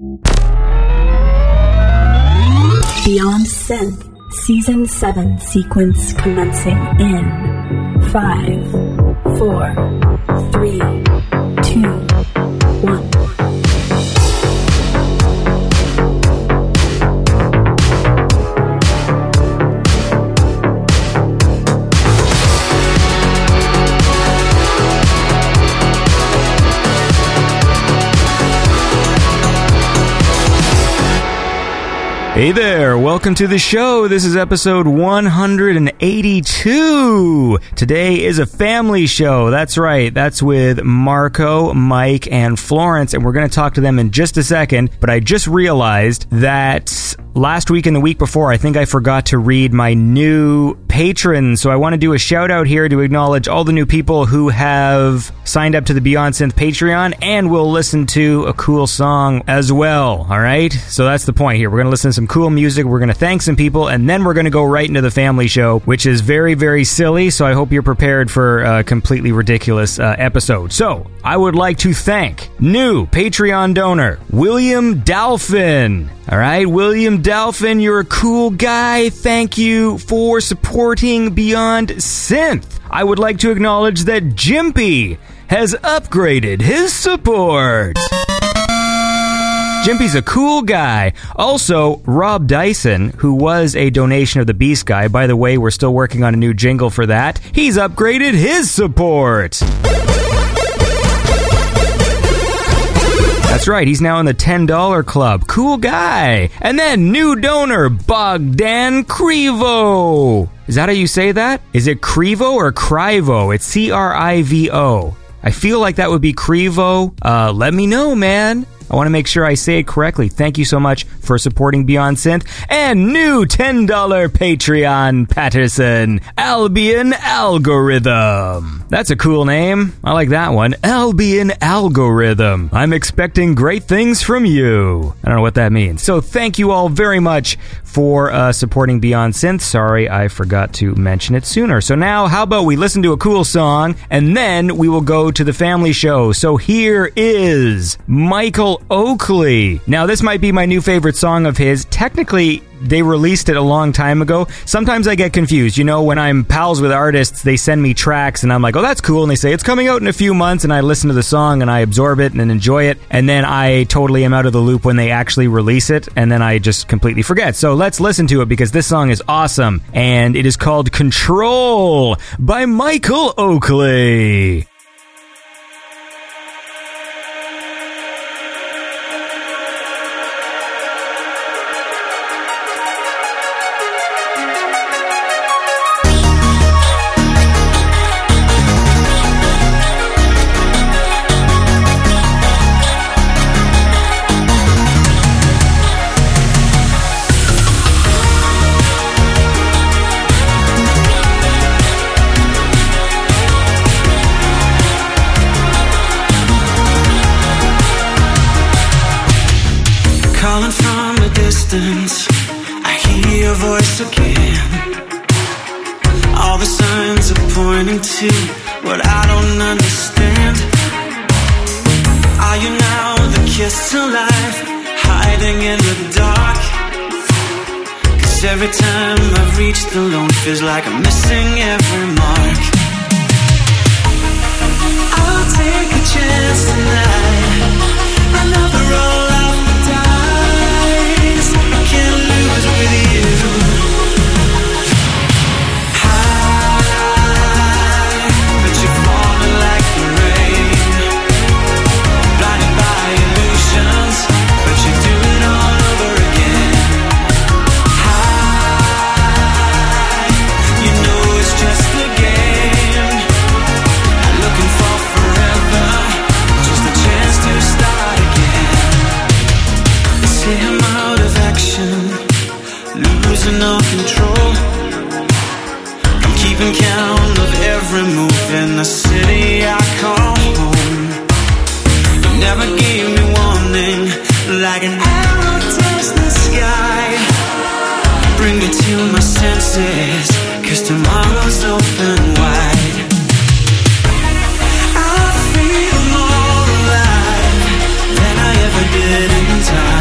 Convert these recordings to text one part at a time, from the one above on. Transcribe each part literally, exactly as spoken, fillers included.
Beyond Synth, Season seven sequence commencing in five, four, three, two, one. Hey there, welcome to the show. This is episode one eighty-two. Today is a family show. That's right. That's with Marco, Mike, and Florence, and we're going to talk to them in just a second. But I just realized that last week and the week before, I think I forgot to read my new patrons. So I want to do a shout out here to acknowledge all the new people who have signed up to the Beyond Synth Patreon, and will listen to a cool song as well. All right. So that's the point here. We're going to listen to some cool music. We're going to thank some people, and then we're going to go right into the family show, which is very, very silly. So I hope you're prepared for a completely ridiculous uh, episode. So I would like to thank new Patreon donor, William Dolphin. All right, William Dolphin, you're a cool guy. Thank you for supporting Beyond Synth. I would like to acknowledge that Jimpy has upgraded his support. Jimpy's a cool guy. Also, Rob Dyson, who was a donation of the Beast Guy. By the way, we're still working on a new jingle for that. He's upgraded his support. That's right, he's now in the ten dollar club. Cool guy. And then new donor, Bogdan Krivo. Is that how you say that? Is it Krivo or Krivo? It's C R I V O. I feel like that would be Krivo. Uh, let me know, man. I want to make sure I say it correctly. Thank you so much for supporting Beyond Synth. And new ten dollar Patreon Patterson, Albion Algorithm. That's a cool name. I like that one. Albion Algorithm. I'm expecting great things from you. I don't know what that means. So thank you all very much for uh, supporting Beyond Synth. Sorry, I forgot to mention it sooner. So now, how about we listen to a cool song, and then we will go to the family show. So here is Michael Oakley. Now, this might be my new favorite song of his. Technically, they released it a long time ago. Sometimes I get confused. You know, when I'm pals with artists, they send me tracks and I'm like, oh, that's cool. And they say, it's coming out in a few months. And I listen to the song and I absorb it and then enjoy it. And then I totally am out of the loop when they actually release it. And then I just completely forget. So let's listen to it because this song is awesome. And it is called Control by Michael Oakley. Every time I've reached alone, feels like I'm missing every mark. I'll take a chance tonight, another roll of the dice. I can't lose with you. High, but you're falling like the rain. Blinded by illusions, but you do it all over again. Losing all control, I'm keeping count of every move in the city I call home. You never gave me warning, like an arrow touched the sky. Bring me to my senses, cause tomorrow's open wide. I feel more alive than I ever did in time.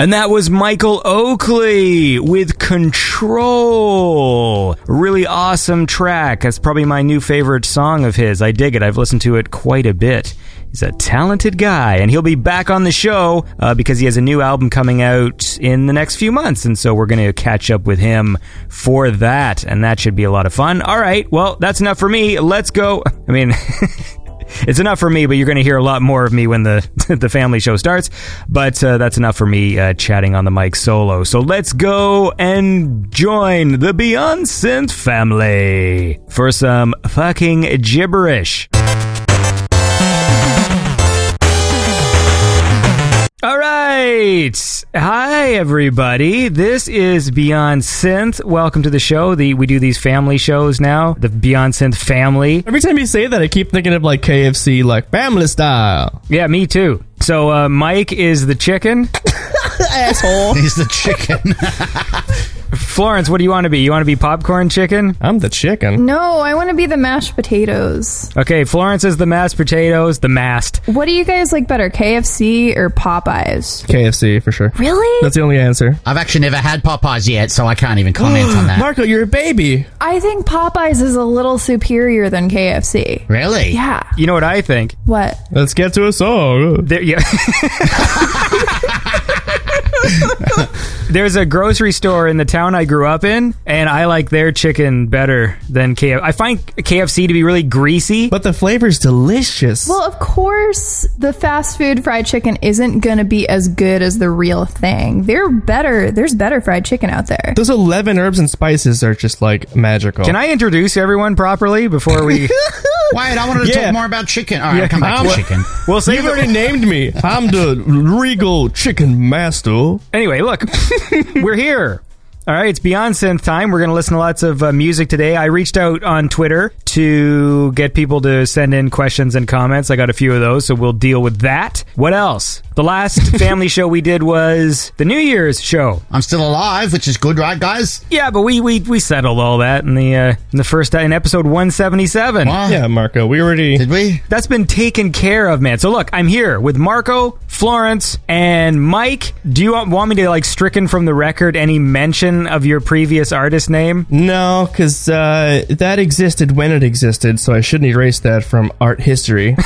And that was Michael Oakley with Control. Really awesome track. That's probably my new favorite song of his. I dig it. I've listened to it quite a bit. He's a talented guy, and he'll be back on the show uh, because he has a new album coming out in the next few months, and so we're going to catch up with him for that, and that should be a lot of fun. All right, well, that's enough for me. Let's go. I mean... It's enough for me, but you're going to hear a lot more of me when the the family show starts. But uh, that's enough for me uh, chatting on the mic solo. So let's go and join the Beyond Synth family for some fucking gibberish. All right. Hi, everybody. This is Beyond Synth. Welcome to the show. The, we do these family shows now, the Beyond Synth family. Every time you say that, I keep thinking of like K F C, like family style. Yeah, me too. So uh, Mike is the chicken. Asshole. He's the chicken. Florence, what do you want to be? You want to be popcorn chicken? I'm the chicken. No, I want to be the mashed potatoes. Okay, Florence is the mashed potatoes, the mast. What do you guys like better, K F C or Popeyes? K F C, for sure. Really? That's the only answer. I've actually never had Popeyes yet, so I can't even comment on that. Marco, you're a baby. I think Popeyes is a little superior than K F C. Really? Yeah. You know what I think? What? Let's get to a song. There, yeah. There's a grocery store in the town I grew up in, and I like their chicken better than K F C. I find K F C to be really greasy, but the flavor's delicious. Well, of course, the fast food fried chicken isn't going to be as good as the real thing. They're better. There's better fried chicken out there. Those eleven herbs and spices are just, like, magical. Can I introduce everyone properly before we... Wyatt, I wanted to yeah. talk more about chicken. All right, yeah, come back I'm, to chicken. Well, so you've already named me. I'm the regal chicken master. Anyway, look, we're here. All right, it's Beyond Synth time. We're going to listen to lots of uh, music today. I reached out on Twitter to get people to send in questions and comments. I got a few of those, so we'll deal with that. What else? The last family show we did was the New Year's show. I'm still alive, which is good, right, guys? Yeah, but we we, we settled all that in the uh, in the first in episode one seventy-seven. Wow. Yeah, Marco, we already did we? That's been taken care of, man. So look, I'm here with Marco, Florence, and Mike. Do you want me to like stricken from the record any mention of your previous artist name? No, because uh, that existed when it existed, so I shouldn't erase that from art history.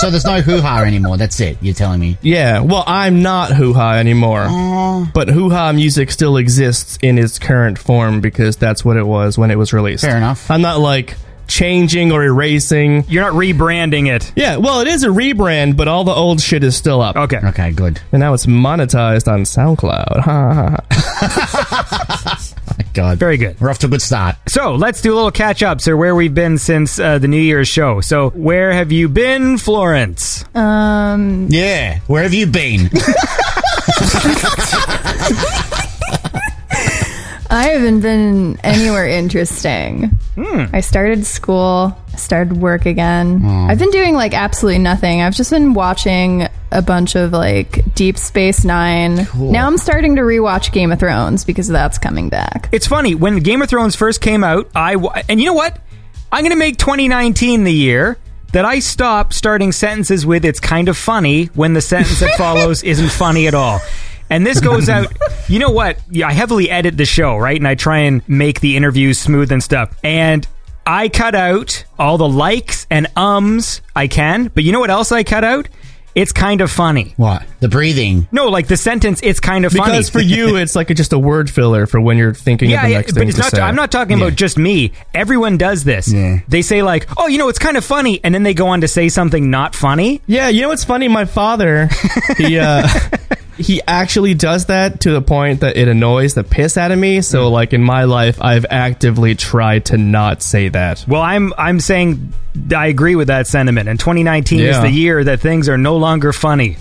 So there's no hoo-ha anymore, that's it, you're telling me? Yeah, well, I'm not hoo-ha anymore. Uh, but hoo-ha music still exists in its current form because that's what it was when it was released. Fair enough. I'm not like... changing or erasing. You're not rebranding it. Yeah, well, it is a rebrand, but all the old shit is still up. Okay. Okay, good. And now it's monetized on SoundCloud. Ha ha. My God. Very good. We're off to a good start. So, let's do a little catch-up, so where we've been since uh, the New Year's show. So, where have you been, Florence? Um... Yeah, where have you been? I haven't been anywhere interesting. Hmm. I started school, started work again. Mm. I've been doing like absolutely nothing. I've just been watching a bunch of like Deep Space Nine. Cool. Now I'm starting to rewatch Game of Thrones because that's coming back. It's funny. When Game of Thrones first came out, I w- and you know what? I'm going to make twenty nineteen the year that I stop starting sentences with "it's kind of funny" when the sentence that follows isn't funny at all. And this goes out, you know what? I heavily edit the show, right? And I try and make the interviews smooth and stuff. And I cut out all the likes and ums I can. But you know what else I cut out? It's kind of funny. What? The breathing. No, like the sentence, it's kind of because funny. Because for you, it's like a, just a word filler for when you're thinking yeah, of the next it, thing but it's to not, say. I'm not talking yeah. about just me. Everyone does this. Yeah. They say like, oh, you know, it's kind of funny. And then they go on to say something not funny. Yeah, you know what's funny? My father, he... Uh, He actually does that to the point that it annoys the piss out of me. So, like, in my life, I've actively tried to not say that. Well, I'm I'm saying I agree with that sentiment. And twenty nineteen yeah. is the year that things are no longer funny.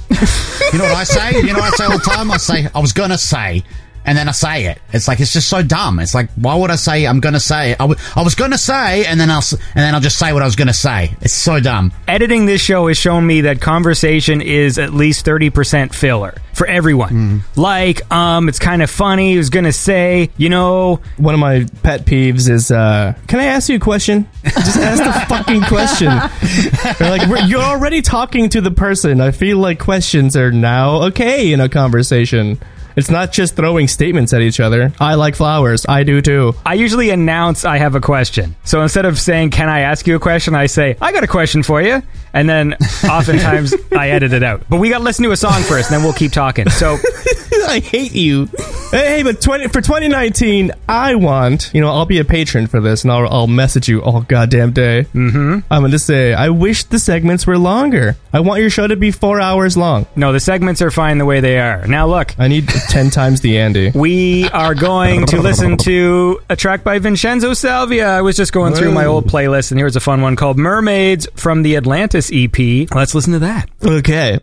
You know what I say? You know what I say all the time? I say, I was going to say... And then I say it. It's like, it's just so dumb. It's like, why would I say I'm going to say it? I, w- I was going to say, and then I'll s- and then I'll just say what I was going to say. It's so dumb. Editing this show has shown me that conversation is at least thirty percent filler. for everyone. Mm. Like, um, it's kind of funny. Who's gonna say, you know, one of my pet peeves is, uh, can I ask you a question? Just ask the fucking question. They're like, we're, you're already talking to the person. I feel like questions are now okay in a conversation. It's not just throwing statements at each other. I like flowers. I do too. I usually announce I have a question. So instead of saying, can I ask you a question? I say, I got a question for you. And then oftentimes I edit it out. But we got to listen to a song first, and then we'll keep talking. So I hate you. Hey, but twenty, for twenty nineteen, I want, you know, I'll be a patron for this, and I'll, I'll message you all goddamn day. Mm-hmm. I'm going to say, I wish the segments were longer. I want your show to be four hours long. No, the segments are fine the way they are. Now look. I need ten times the Andy. We are going to listen to a track by Vincenzo Salvia. I was just going Whoa. through my old playlist, and here's a fun one called Mermaids from the Atlantis E P. Let's listen to that. Okay.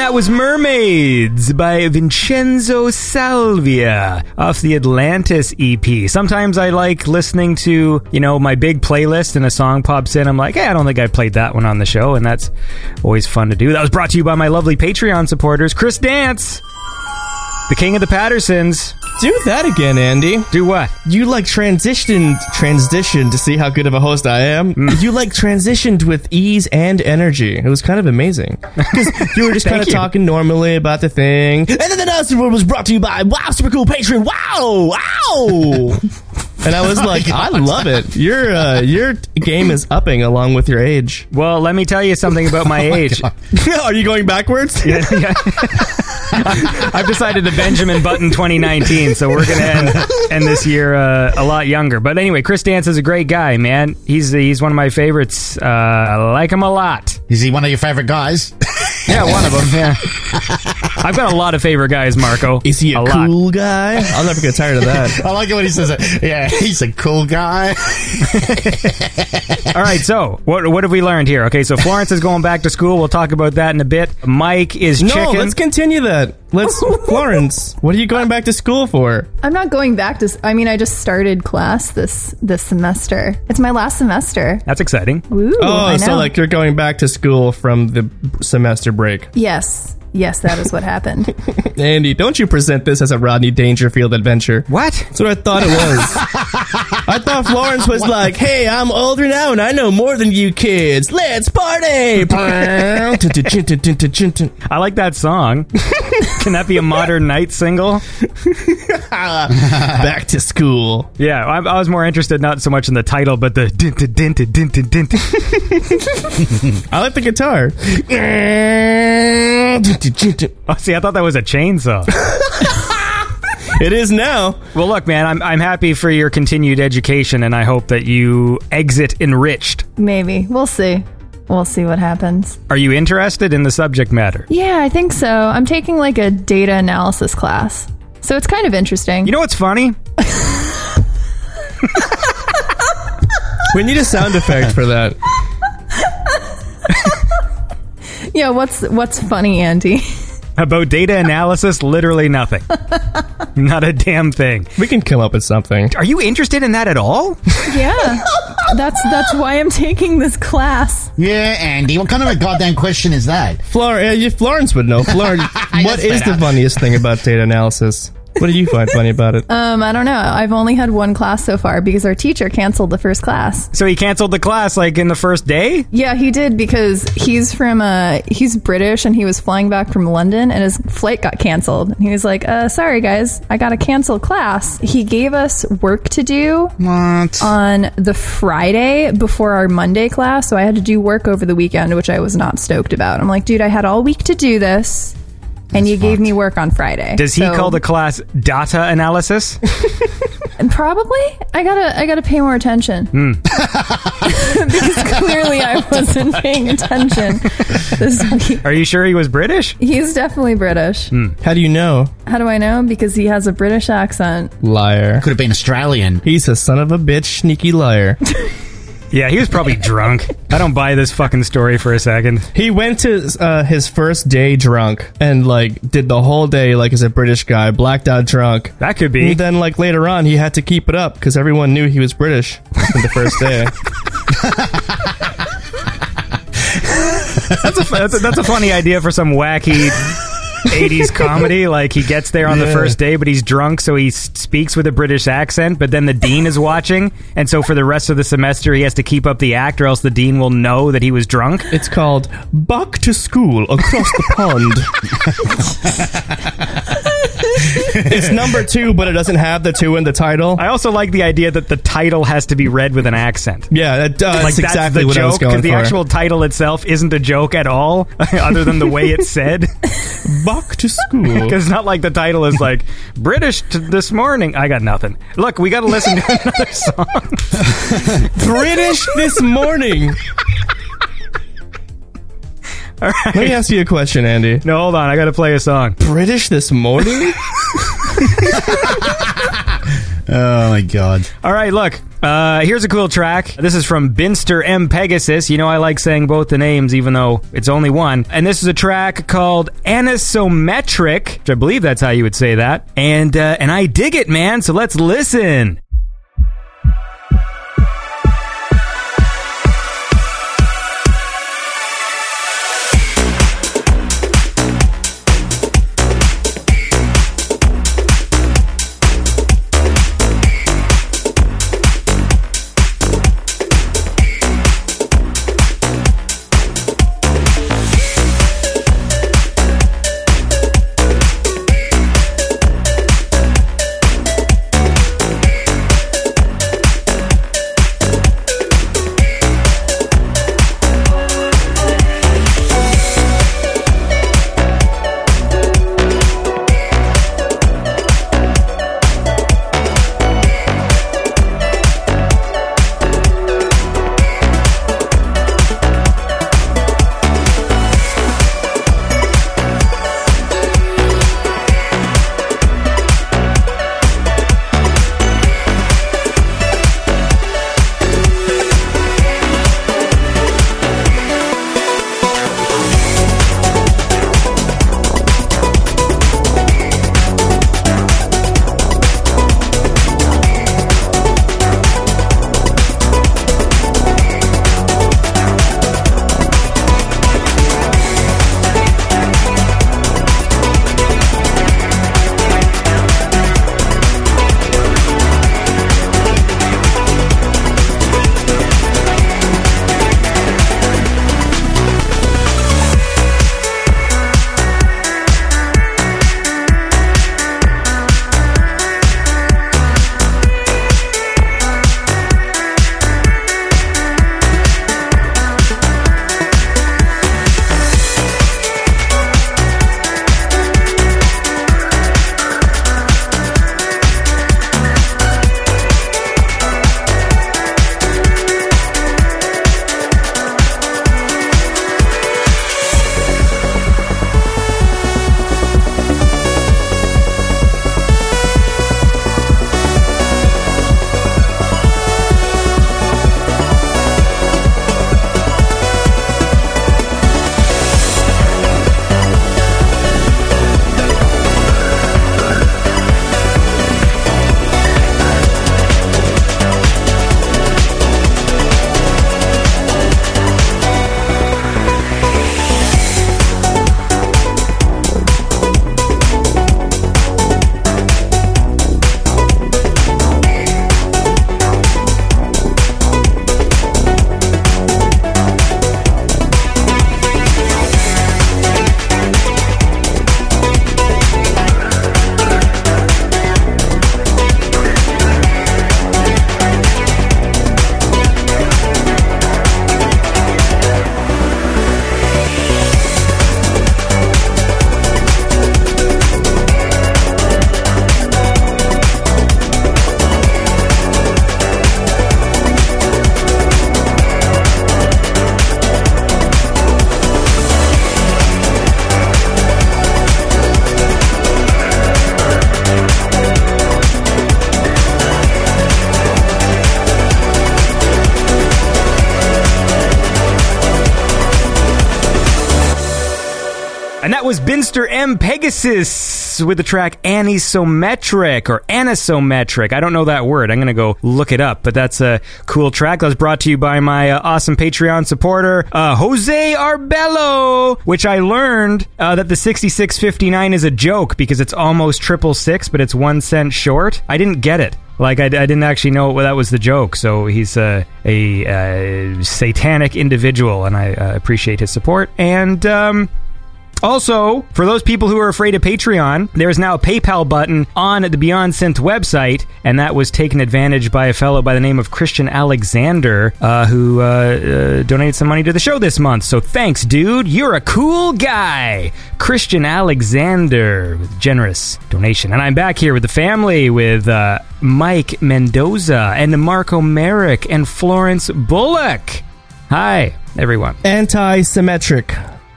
That was Mermaids by Vincenzo Salvia off the Atlantis E P. Sometimes I like listening to, you know, my big playlist and a song pops in. I'm like, hey, I don't think I played that one on the show, and that's always fun to do. That was brought to you by my lovely Patreon supporters, Chris Dance, the King of the Pattersons. Do that again, Andy. Do what? You, like, transitioned, transitioned to see how good of a host I am. Mm. You, like, transitioned with ease and energy. It was kind of amazing. Because you were just kind of you. talking normally about the thing. And then the next one was brought to you by, wow, super cool Patreon. Wow, wow. And I was like, oh, I love it. Your uh, your game is upping along with your age. Well, let me tell you something about my oh, age. My Are you going backwards? Yeah, yeah. I've decided to Benjamin Button twenty nineteen, so we're gonna end, end this year uh, a lot younger. But anyway, Chris Dance is a great guy, man. He's he's one of my favorites. Uh, I like him a lot. Is he one of your favorite guys? Yeah, one of them. Yeah, I've got a lot of favorite guys, Marco. Is he a, a cool lot. guy? I'll never get tired of that. I like it when he says it. Yeah, he's a cool guy. All right, so what what have we learned here? Okay, so Florence is going back to school. We'll talk about that in a bit. Mike is no, chicken. No, let's continue that. Let's Florence. What are you going back to school for? I'm not going back to. I mean, I just started class this this semester. It's my last semester. That's exciting. Ooh, oh, so like you're going back to school from the semester break. Yes. Yes, that is what happened. Andy, don't you present this as a Rodney Dangerfield adventure? What? That's what I thought it was. I thought Florence was what? Like, hey, I'm older now and I know more than you kids. Let's party! I like that song. Can that be a Modern Night single? Back to school. Yeah, I, I was more interested not so much in the title, but the dinta dinta dinta dinta. I like the guitar. Oh, see, I thought that was a chainsaw. It is now. Well, look, man, I'm I'm happy for your continued education, and I hope that you exit enriched. Maybe. We'll see. We'll see what happens. Are you interested in the subject matter? Yeah, I think so. I'm taking, like, a data analysis class, so it's kind of interesting. You know what's funny? We need a sound effect for that. Yeah, what's what's funny, Andy? About data analysis, literally nothing. Not a damn thing. We can come up with something. Are you interested in that at all? Yeah. That's that's why I'm taking this class. Yeah, Andy. What kind of a goddamn question is that? Flor- uh, Florence would know. Florence, what is the funniest thing about data analysis? What do you find funny about it? Um, I don't know. I've only had one class so far because our teacher canceled the first class. So he canceled the class like in the first day? Yeah, he did because he's from uh, he's British and he was flying back from London and his flight got canceled. He was like, uh, sorry guys, I got a canceled class. He gave us work to do what? on the Friday before our Monday class. So I had to do work over the weekend, which I was not stoked about. I'm like, dude, I had all week to do this. And That's you fucked. gave me work on Friday. Does he so. call the class data analysis? Probably. I gotta. I gotta pay more attention mm. because clearly I wasn't paying attention this week. Are you sure he was British? He's definitely British. Mm. How do you know? How do I know? Because he has a British accent. Liar. Could have been Australian. He's a son of a bitch, sneaky liar. Yeah, he was probably drunk. I don't buy this fucking story for a second. He went to uh, his first day drunk and, like, did the whole day, like, as a British guy, blacked out drunk. That could be. And then, like, later on, he had to keep it up because everyone knew he was British on the first day. that's, a, that's, a, that's a funny idea for some wacky eighties comedy. Like, he gets there on yeah. the first day, but he's drunk, so he speaks with a British accent, but then the dean is watching, and so for the rest of the semester he has to keep up the act, or else the dean will know that he was drunk. It's called Back to School Across the Pond. It's number two, but it doesn't have the two in the title. I also like the idea that the title has to be read with an accent. Yeah, that, uh, like, that's exactly what joke, I was going for. The actual title itself isn't a joke at all, other than the way it's said. Back to school. Because it's not like the title is like, British t- this morning. I got nothing. Look, we got to listen to another song. British this morning. All right. Let me ask you a question, Andy. No, hold on. I got to play a song. British this morning? Oh, my God. All right, look. Uh, here's a cool track. This is from Binster M. Pegasus. You know, I like saying both the names, even though it's only one. And this is a track called Anisometric, which I believe that's how you would say that. And, uh, and I dig it, man. So let's listen. was Binster M. Pegasus with the track Anisometric or Anisometric. I don't know that word. I'm going to go look it up, but that's a cool track. That was brought to you by my uh, awesome Patreon supporter, uh, Jose Arbello, which I learned uh, that the sixty-six fifty-nine is a joke because it's almost triple six, but it's one cent short. I didn't get it. Like, I, I didn't actually know well, that was the joke, so he's uh, a uh, satanic individual, and I uh, appreciate his support. And um, also, for those people who are afraid of Patreon, there is now a PayPal button on the Beyond Synth website, and that was taken advantage by a fellow by the name of Christian Alexander, uh, who uh, uh, donated some money to the show this month. So thanks, dude. You're a cool guy. Christian Alexander with generous donation. And I'm back here with the family with... Uh, Mike Mendoza and Marco Merrick and Florence Bullock. Hi, everyone. Anti-symmetric,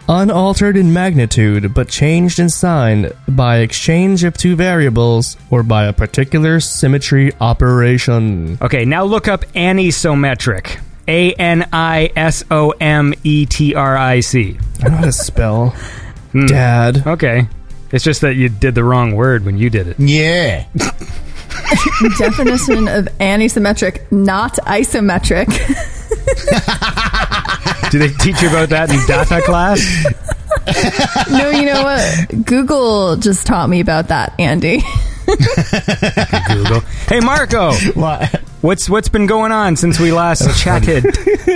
unaltered in magnitude but changed in sign by exchange of two variables or by a particular symmetry operation. Okay, now look up anisometric. A N I S O M E T R I C. I know how to spell. Dad. Okay. It's just that you did the wrong word when you did it. Yeah. Definition of anisymmetric, not isometric. Do they teach you about that in data class? No, you know what? Google just taught me about that, Andy. Google. Hey, Marco. What? What's what's been going on since we last chatted?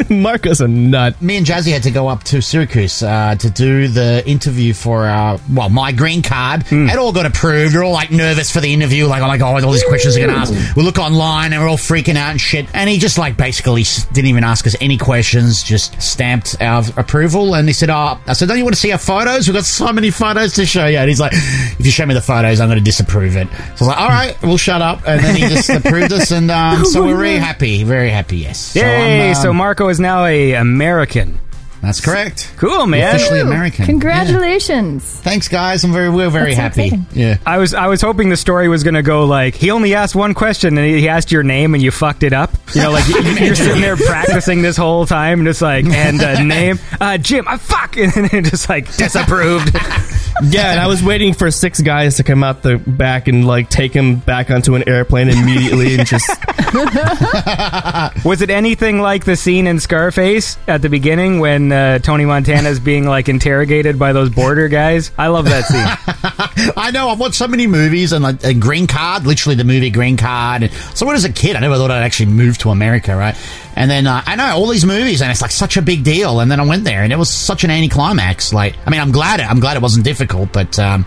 Marco's a nut. Me and Jazzy had to go up to Syracuse uh, to do the interview for our, well, my green card. Mm. It all got approved. We're all like nervous for the interview, like, oh my god, all these questions are going to ask. We look online and we're all freaking out and shit. And he just like basically didn't even ask us any questions, just stamped our approval. And he said, oh, I said, don't you want to see our photos? We've got so many photos to show you. And he's like, if you show me the photos, I'm going to disapprove it. So I was like, all right, we'll shut up. And then he just approved us and... Um, so So we're very happy, very happy, yes. Yay, so, um, so Marco is now a American. That's correct. Cool, man. You're officially American. Congratulations. Yeah. Thanks, guys. I'm very, we're very that's happy. Exciting. Yeah. I was, I was hoping the story was going to go like, he only asked one question, and he asked your name, and you fucked it up. You know, like, you're sitting there practicing this whole time, and it's like, and uh, name, uh, Jim, I fuck, and then just like, disapproved. Yeah, and I was waiting for six guys to come out the back and, like, take him back onto an airplane immediately and just... Was it anything like the scene in Scarface at the beginning when uh, Tony Montana's being, like, interrogated by those border guys? I love that scene. I know, I've watched so many movies and, like, a Green Card, literally the movie Green Card. So when I was a kid, I never thought I'd actually move to America, right? And then, uh, I know, all these movies, and it's, like, such a big deal. And then I went there, and it was such an anticlimax. Like, I mean, I'm glad it, I'm glad it wasn't difficult. But um,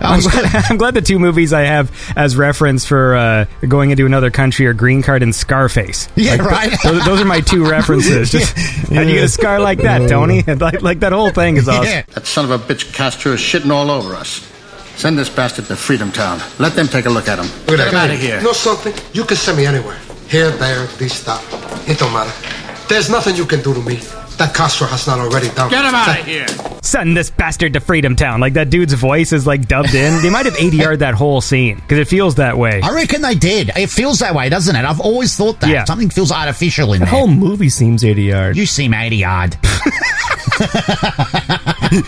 I'm, glad, I'm glad the two movies I have as reference for uh, going into another country are Green Card and Scarface. Yeah, like, right. Th- those, those are my two references. Just, yeah. How do you get a scar like that, Tony? Like, like that whole thing is awesome. Yeah. That son of a bitch Castro is shitting all over us. Send this bastard to Freedom Town. Let them take a look at him. Get him out of here. You know something? You can send me anywhere. Here, there, this, stop. It don't matter. There's nothing you can do to me that Castro has not already done. Get him out of here! Send this bastard to Freedom Town. Like, that dude's voice is, like, dubbed in. They might have A D R'd that whole scene, because it feels that way. I reckon they did. It feels that way, doesn't it? I've always thought that. Yeah. Something feels artificial in there. The whole movie seems A D R'd. You seem A D R'd.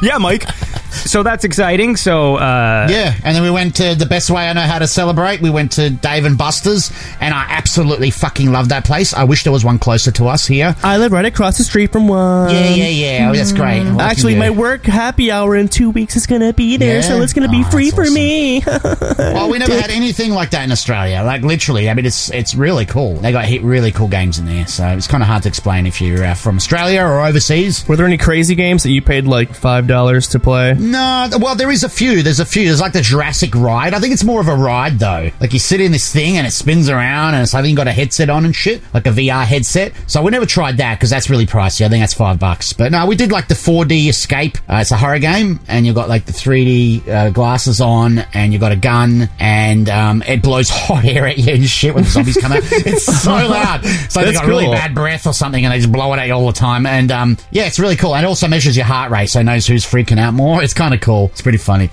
Yeah, Mike. So that's exciting. So uh, yeah, and then we went to the best way I know how to celebrate. We went to Dave and Buster's, and I absolutely fucking love that place. I wish there was one closer to us here. I live right across the street from one. Yeah, yeah, yeah. Oh, that's great. What Actually, my work happy hour in two weeks is gonna be there, yeah? So it's gonna be oh, free for awesome. me. Well, we never had anything like that in Australia. Like literally, I mean, it's it's really cool. They got hit really cool games in there, so it's kind of hard to explain if you're uh, from Australia or overseas. Were there any crazy games that you paid like five dollars to play? No, well, there is a few. There's a few. There's like the Jurassic ride. I think it's more of a ride, though. Like, you sit in this thing, and it spins around, and it's like you've got a headset on and shit, like a V R headset. So we never tried that, because that's really pricey. I think that's five bucks. But no, we did, like, the four D Escape. Uh, it's a horror game, and you've got, like, the three D uh, glasses on, and you've got a gun, and um, it blows hot air at you and shit when the zombies come out. It's so loud. So they've got cool. really bad breath or something, and they just blow it at you all the time. And, um, yeah, it's really cool. And it also measures your heart rate, so it knows who's freaking out more. It's kind of cool. It's pretty funny.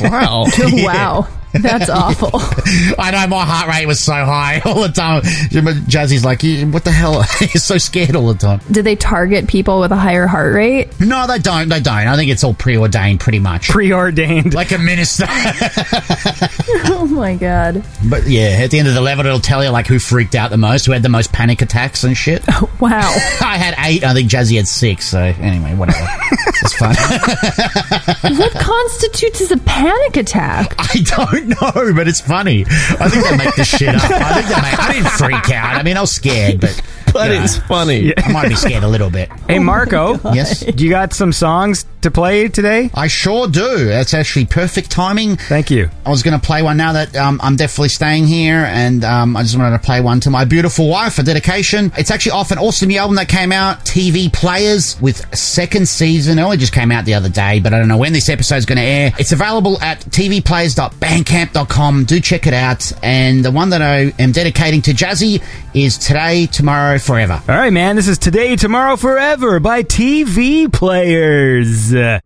Wow. Wow. Yeah. That's awful. I know, my heart rate was so high all the time. Jazzy's like, what the hell? You're so scared all the time. Do they target people with a higher heart rate? No, they don't. They don't. I think it's all preordained, pretty much. Preordained. Like a minister. Oh, my God. But, yeah, at the end of the level, it'll tell you, like, who freaked out the most, who had the most panic attacks and shit. Oh, wow. I had eight. I think Jazzy had six. So, anyway, whatever. It's fun. What constitutes as a panic attack? I don't know, but it's funny. I think they make this shit up. I think they make. I didn't freak out. I mean, I was scared, but but know, it's funny. Yeah. I might be scared a little bit. Hey, Marco. Oh, yes. You got some songs to play today? I sure do. That's actually perfect timing. Thank you. I was going to play one now that um, I'm definitely staying here, and um, I just wanted to play one to my beautiful wife for dedication. It's actually off an awesome new album that came out, T V Players, with second season. It only just came out the other day, but I don't know when this episode's going to air. It's available at t v players dot bandcamp dot com. Do check it out. And the one that I am dedicating to Jazzy is Today, Tomorrow, Forever. All right, man. This is Today, Tomorrow, Forever by T V Players. Yeah.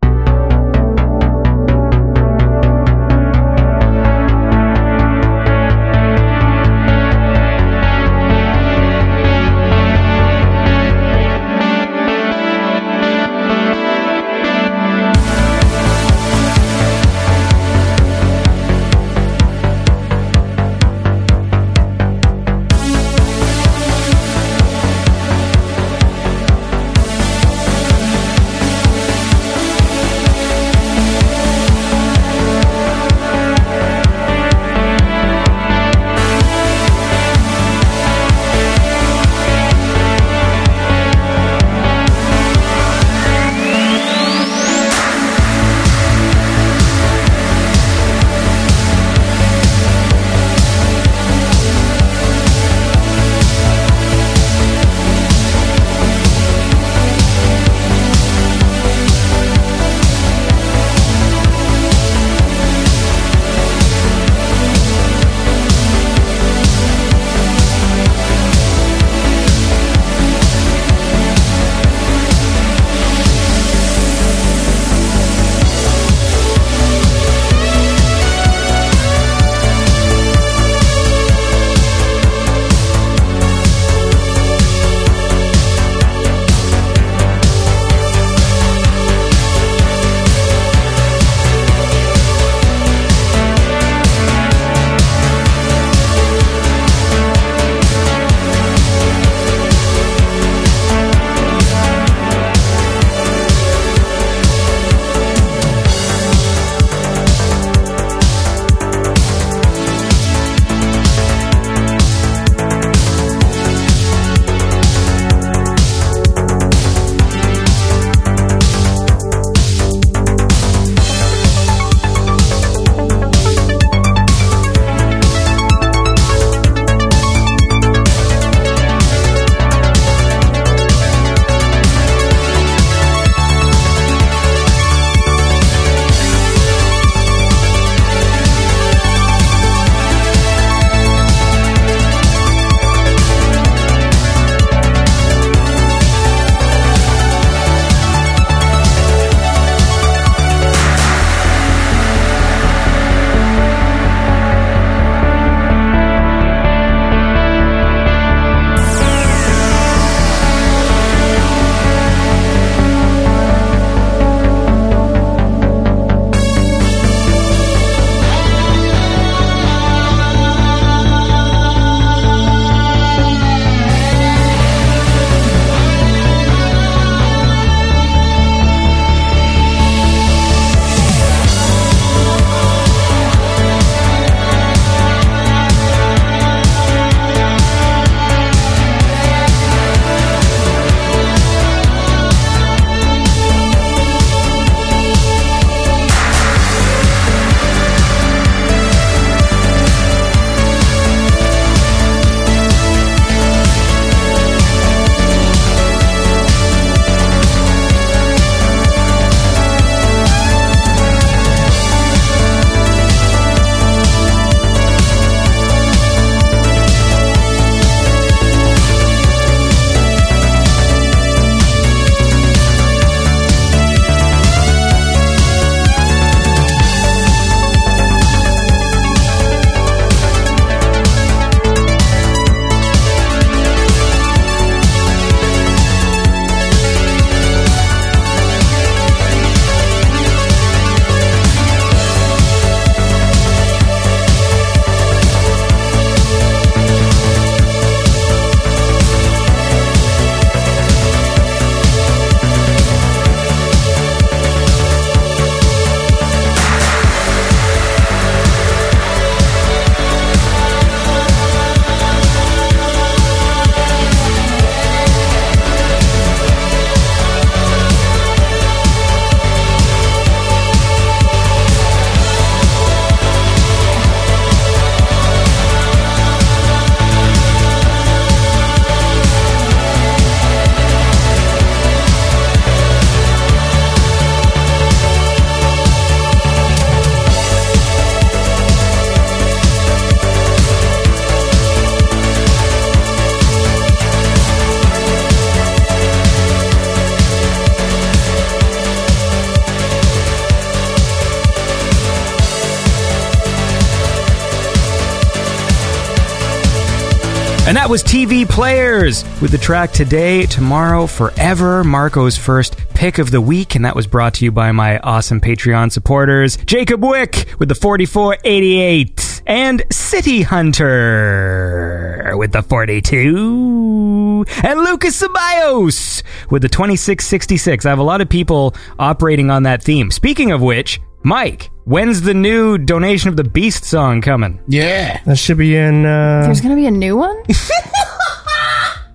And that was T V Players with the track Today, Tomorrow, Forever, Marco's first pick of the week, and that was brought to you by my awesome Patreon supporters, Jacob Wick with the forty-four eighty-eight and City Hunter with the forty-two and Lucas Ceballos with the twenty-six sixty-six. I have a lot of people operating on that theme. Speaking of which, Mike, when's the new Donation of the Beast song coming? Yeah. That should be in... Uh... There's going to be a new one?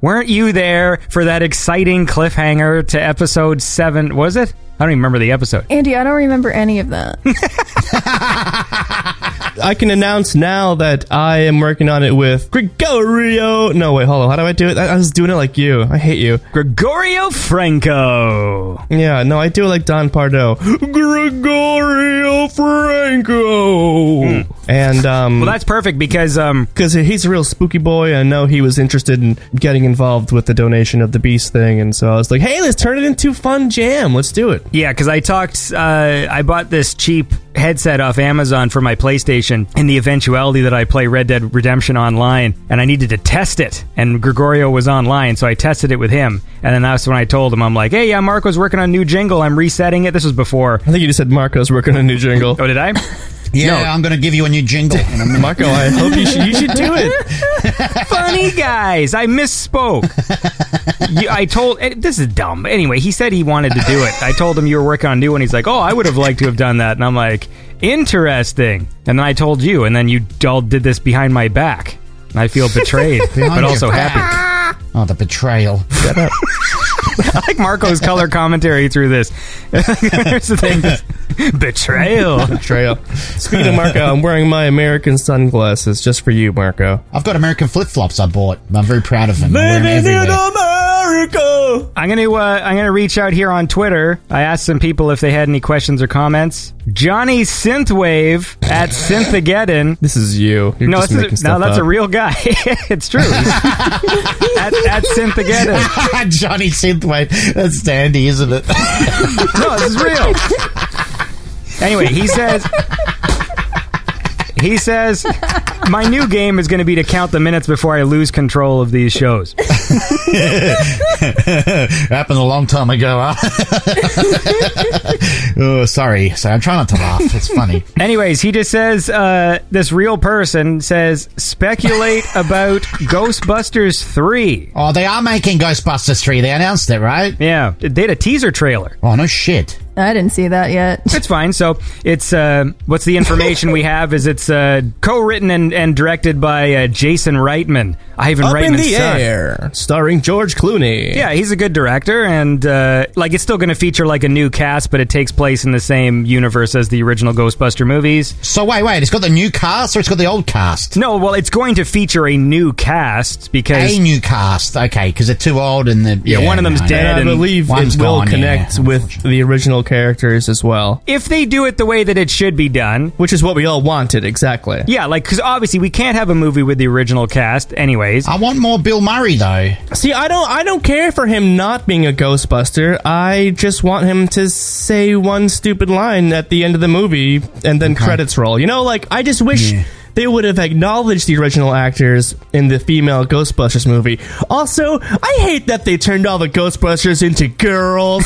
Weren't you there for that exciting cliffhanger to episode seven? Was it? I don't even remember the episode. Andy, I don't remember any of that. I can announce now that I am working on it with Gregorio... No, wait, hold on. How do I do it? I, I was doing it like you. I hate you. Gregorio Franco. Yeah, no, I do it like Don Pardo. Gregorio Franco. Mm. And, um... Well, that's perfect because, um... Because he's a real spooky boy. I know he was interested in getting involved with the Donation of the Beast thing. And so I was like, hey, let's turn it into fun jam. Let's do it. Yeah, because I talked... Uh, I bought this cheap headset off Amazon for my PlayStation in the eventuality that I play Red Dead Redemption online, and I needed to test it, and Gregorio was online, so I tested it with him, and then that's when I told him, I'm like, hey, yeah, Marco's working on a new jingle, I'm resetting it. This was before. I think you just said Marco's working on a new jingle. Oh, did I? Yeah, no. I'm going to give you a new jingle in a minute. Marco, I hope you should, you should do it. Funny guys, I misspoke. You, I told... This is dumb. Anyway, he said he wanted to do it. I told him you were working on a new one. He's like, oh, I would have liked to have done that. And I'm like, interesting. And then I told you, and then you all did this behind my back. And I feel betrayed, but also happy. Oh, the betrayal. Shut up. I like Marco's color commentary through this. Here's the thing. Betrayal. Betrayal. Speaking of Marco, I'm wearing my American sunglasses just for you, Marco. I've got American flip-flops I bought. I'm very proud of them. America. I'm going to uh, I'm going to reach out here on Twitter. I asked some people if they had any questions or comments. Johnny Synthwave at Synthageddon. This is you. You're no, just making a, stuff no, that's up. A real guy. It's true. at at Synthageddon. Johnny Synthwave. That's dandy, isn't it? No, this is real. Anyway, he says... He says, my new game is going to be to count the minutes before I lose control of these shows. Happened a long time ago, huh? Oh, sorry. Sorry, I'm trying not to laugh. It's funny. Anyways, he just says, uh, this real person says, speculate about Ghostbusters three. Oh, they are making Ghostbusters three. They announced it, right? Yeah. They had a teaser trailer. Oh, no shit. I didn't see that yet. It's fine. So it's uh, what's the information we have is it's uh, co-written and, and directed by uh, Jason Reitman, Ivan Up Reitman's in the son. Air, starring George Clooney. Yeah, he's a good director, and uh, like it's still going to feature like a new cast, but it takes place in the same universe as the original Ghostbuster movies. So wait, wait, it's got the new cast or it's got the old cast? No, well, it's going to feature a new cast because a new cast, okay, because they're too old and the yeah, yeah one of them's no, dead. No, and I believe it will gone, connect yeah, with the original characters as well. If they do it the way that it should be done. Which is what we all wanted, exactly. Yeah, like, because obviously we can't have a movie with the original cast, anyways. I want more Bill Murray, though. See, I don't I don't care for him not being a Ghostbuster. I just want him to say one stupid line at the end of the movie, and then okay. Credits roll. You know, like, I just wish... Yeah. They would have acknowledged the original actors in the female Ghostbusters movie. Also, I hate that they turned all the Ghostbusters into girls.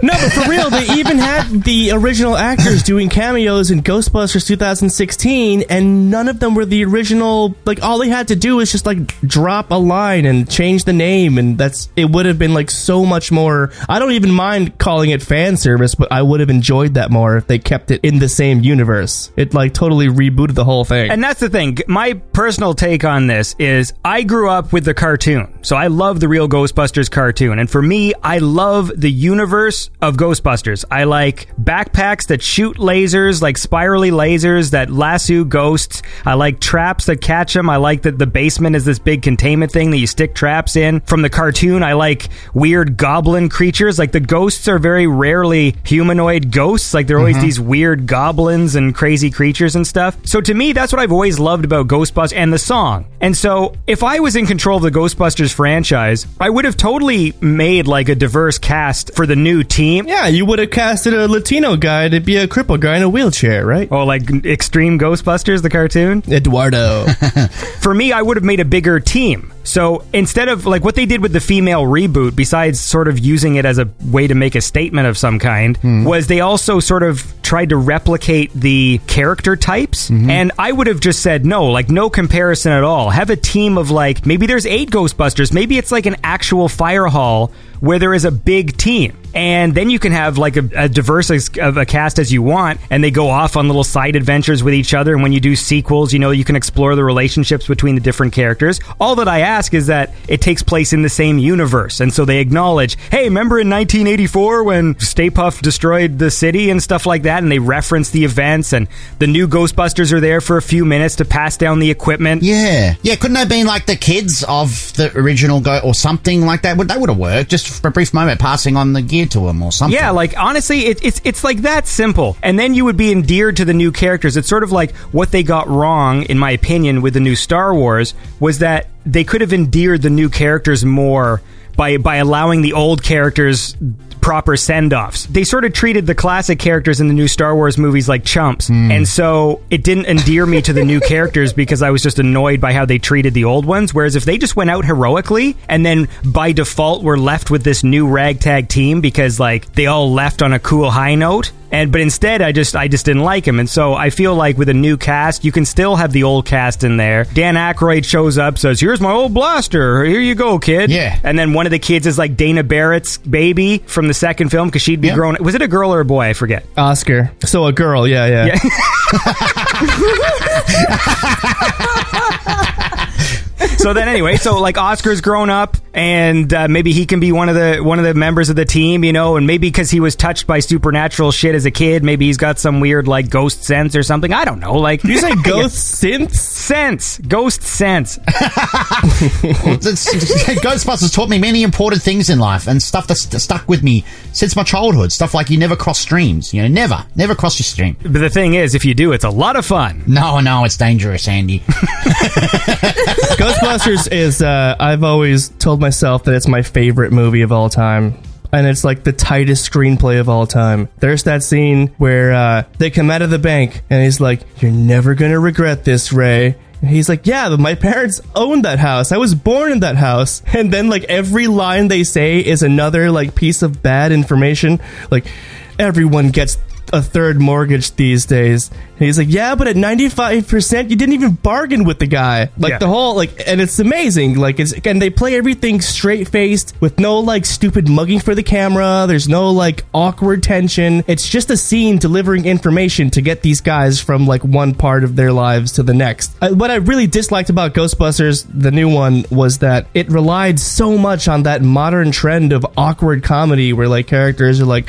No, but for real, they even had the original actors doing cameos in Ghostbusters two thousand sixteen, and none of them were the original. Like, all they had to do was just, like, drop a line and change the name, and that's it would have been, like, so much more. I don't even mind calling it fan service, but I would have enjoyed that more if they kept it in the same universe. It, like, totally rebooted the whole thing. And that's the thing. My personal take on this is I grew up with the cartoon, so I love the real Ghostbusters cartoon, and for me, I love the universe of Ghostbusters. I like backpacks that shoot lasers, like spirally lasers that lasso ghosts. I like traps that catch them. I like that the basement is this big containment thing that you stick traps in. From the cartoon, I like weird goblin creatures. Like, the ghosts are very rarely humanoid ghosts. Like, they're always mm-hmm. these weird goblins and crazy creatures and stuff. So to me, that's what I've always loved about Ghostbusters and the song. And so if I was in control of the Ghostbusters franchise, I would have totally made like a diverse cast for the new team. me. Yeah, you would have casted a Latino guy to be a crippled guy in a wheelchair, right? Oh, like Extreme Ghostbusters, the cartoon? Eduardo. For me, I would have made a bigger team. So instead of, like, what they did with the female reboot, besides sort of using it as a way to make a statement of some kind, mm. was they also sort of tried to replicate the character types. Mm-hmm. And I would have just said, no, like, no comparison at all. Have a team of, like, maybe there's eight Ghostbusters. Maybe it's like an actual fire hall where there is a big team. And then you can have like a, a diverse of a cast as you want, and they go off on little side adventures with each other. And when you do sequels, you know, you can explore the relationships between the different characters. All that I ask is that it takes place in the same universe. And so they acknowledge, hey, remember in nineteen eighty-four when Stay Puft destroyed the city and stuff like that? And they reference the events, and the new Ghostbusters are there for a few minutes to pass down the equipment. Yeah. Yeah, couldn't have been like the kids of the original Go or something like that. That would have worked, just for a brief moment, passing on the gear to him or something. Yeah, like, honestly, it, it's it's like that simple. And then you would be endeared to the new characters. It's sort of like what they got wrong, in my opinion, with the new Star Wars, was that they could have endeared the new characters more by by allowing the old characters proper send-offs. They sort of treated the classic characters in the new Star Wars movies like chumps, mm. and so it didn't endear me to the new characters because I was just annoyed by how they treated the old ones, whereas if they just went out heroically and then by default were left with this new ragtag team because, like, they all left on a cool high note. And but instead, I just I just didn't like him. And so I feel like with a new cast, you can still have the old cast in there. Dan Aykroyd shows up, says, here's my old blaster. Here you go, kid. Yeah. And then one of the kids is like Dana Barrett's baby from the second film because she'd be yep. grown. Was it a girl or a boy? I forget. Oscar. So a girl. Yeah, yeah. yeah. So then anyway, so like Oscar's grown up, and uh, maybe he can be one of the one of the members of the team, you know, and maybe because he was touched by supernatural shit as a kid, maybe he's got some weird like ghost sense or something. I don't know. Like, you say ghost sense? Sense. Ghost sense. Ghostbusters taught me many important things in life and stuff that's stuck with me since my childhood. Stuff like you never cross streams. You know, never. Never cross your stream. But the thing is, if you do, it's a lot of fun. No, no, it's dangerous, Andy. Ghostbusters is, uh, I've always told myself that it's my favorite movie of all time. And it's like the tightest screenplay of all time. There's that scene where uh, they come out of the bank and he's like, you're never going to regret this, Ray. And he's like, yeah, but my parents owned that house. I was born in that house. And then like every line they say is another like piece of bad information. Like, everyone gets a third mortgage these days. And he's like, yeah, but at ninety-five percent you didn't even bargain with the guy. Like yeah. the whole like, and it's amazing. Like, it's, and they play everything straight faced with no like stupid mugging for the camera. There's no like awkward tension. It's just a scene delivering information to get these guys from like one part of their lives to the next. I, what I really disliked about Ghostbusters, the new one, was that it relied so much on that modern trend of awkward comedy where like characters are like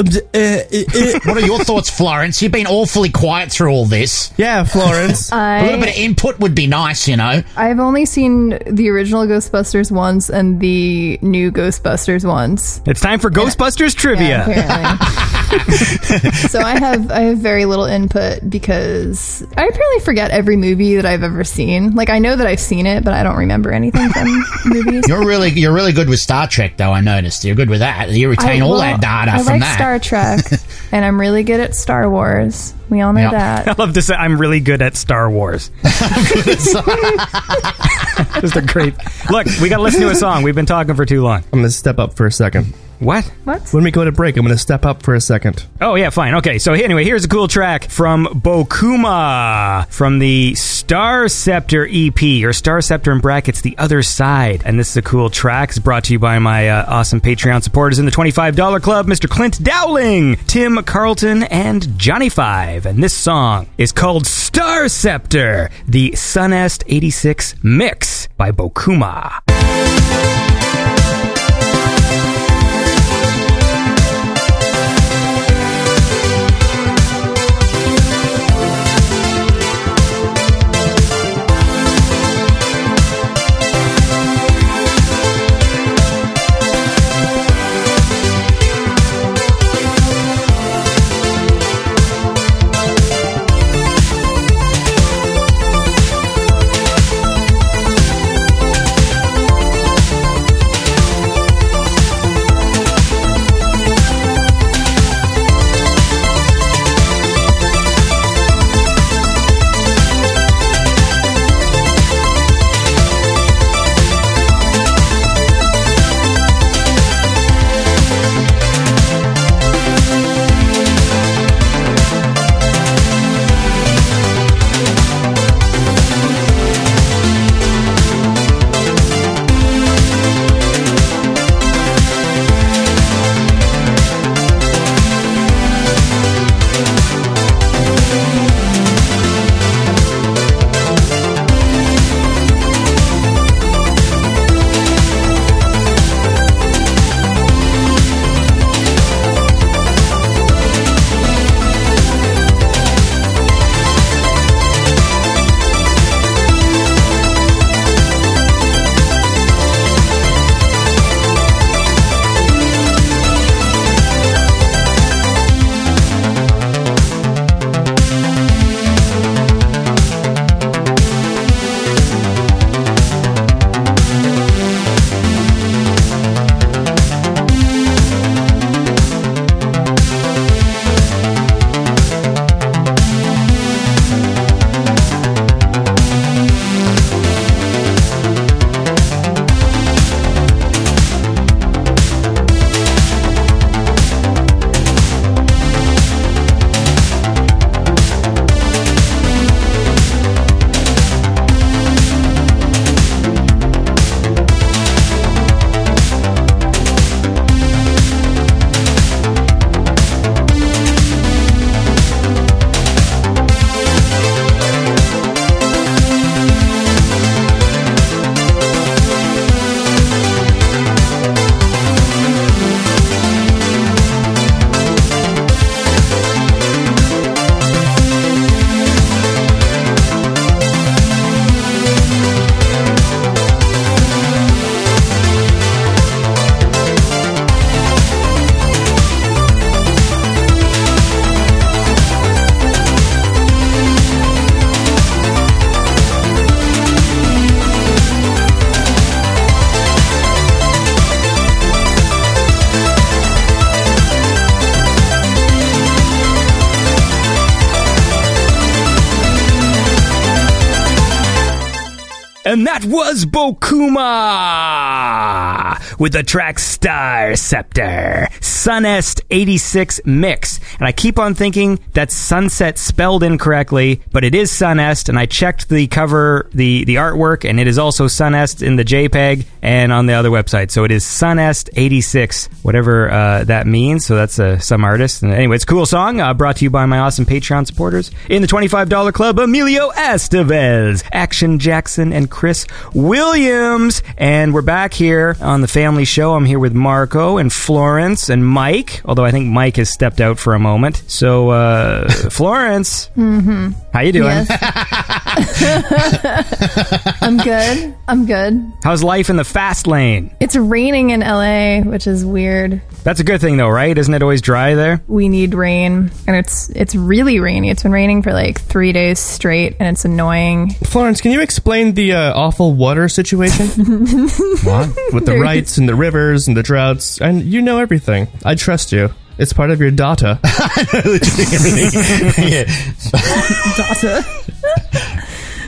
what are your thoughts, Florence? You've been awfully quiet through all this. Yeah, Florence. I, a little bit of input would be nice, you know. I've only seen the original Ghostbusters once and the new Ghostbusters once. It's time for Ghostbusters yeah. trivia. Yeah, apparently. So I have I have very little input because I apparently forget every movie that I've ever seen. Like, I know that I've seen it, but I don't remember anything from movies. You're really you're really good with Star Trek, though. I noticed you're good with that. You retain I, all well, that data I from like that. Star Trek, and I'm really good at Star Wars. We all know yep. that. I love to say I'm really good at Star Wars. Just a great look. We got to listen to a song. We've been talking for too long. I'm gonna step up for a second. What? What? When we go to break, I'm going to step up for a second. Oh, yeah, fine. Okay, so anyway, here's a cool track from Bokuma from the Star Scepter E P, or Star Scepter in brackets, The Other Side. And this is a cool track. It's brought to you by my uh, awesome Patreon supporters in the twenty-five dollar Club, Mister Clint Dowling, Tim Carlton, and Johnny Five. And this song is called Star Scepter, the Sunest eighty-six Mix by Bokuma. And that was Bokuma with the track Star Scepter, Sunest eighty-six mix. And I keep on thinking that's Sunset spelled incorrectly, but it is Sunest, and I checked the cover, the, the artwork, and it is also Sunest in the JPEG and on the other website. So it is Sunest eighty-six, whatever uh, that means. So that's uh, some artist. And anyway, it's a cool song uh, brought to you by my awesome Patreon supporters. In the twenty-five dollars club, Emilio Estevez, Action Jackson, and Chris Williams. And we're back here on the family show. I'm here with Marco and Florence and Mike, although I think Mike has stepped out for a moment. So, uh, Florence, mm-hmm. How you doing? Yes. I'm good. I'm good. How's life in the fast lane? It's raining in L A, which is weird. That's a good thing, though, right? Isn't it always dry there? We need rain, and it's it's really rainy. It's been raining for like three days straight, and it's annoying. Florence, can you explain the uh, awful water situation? What? With the rights and the rivers and the droughts, and you know everything. I trust you. It's part of your data. Data.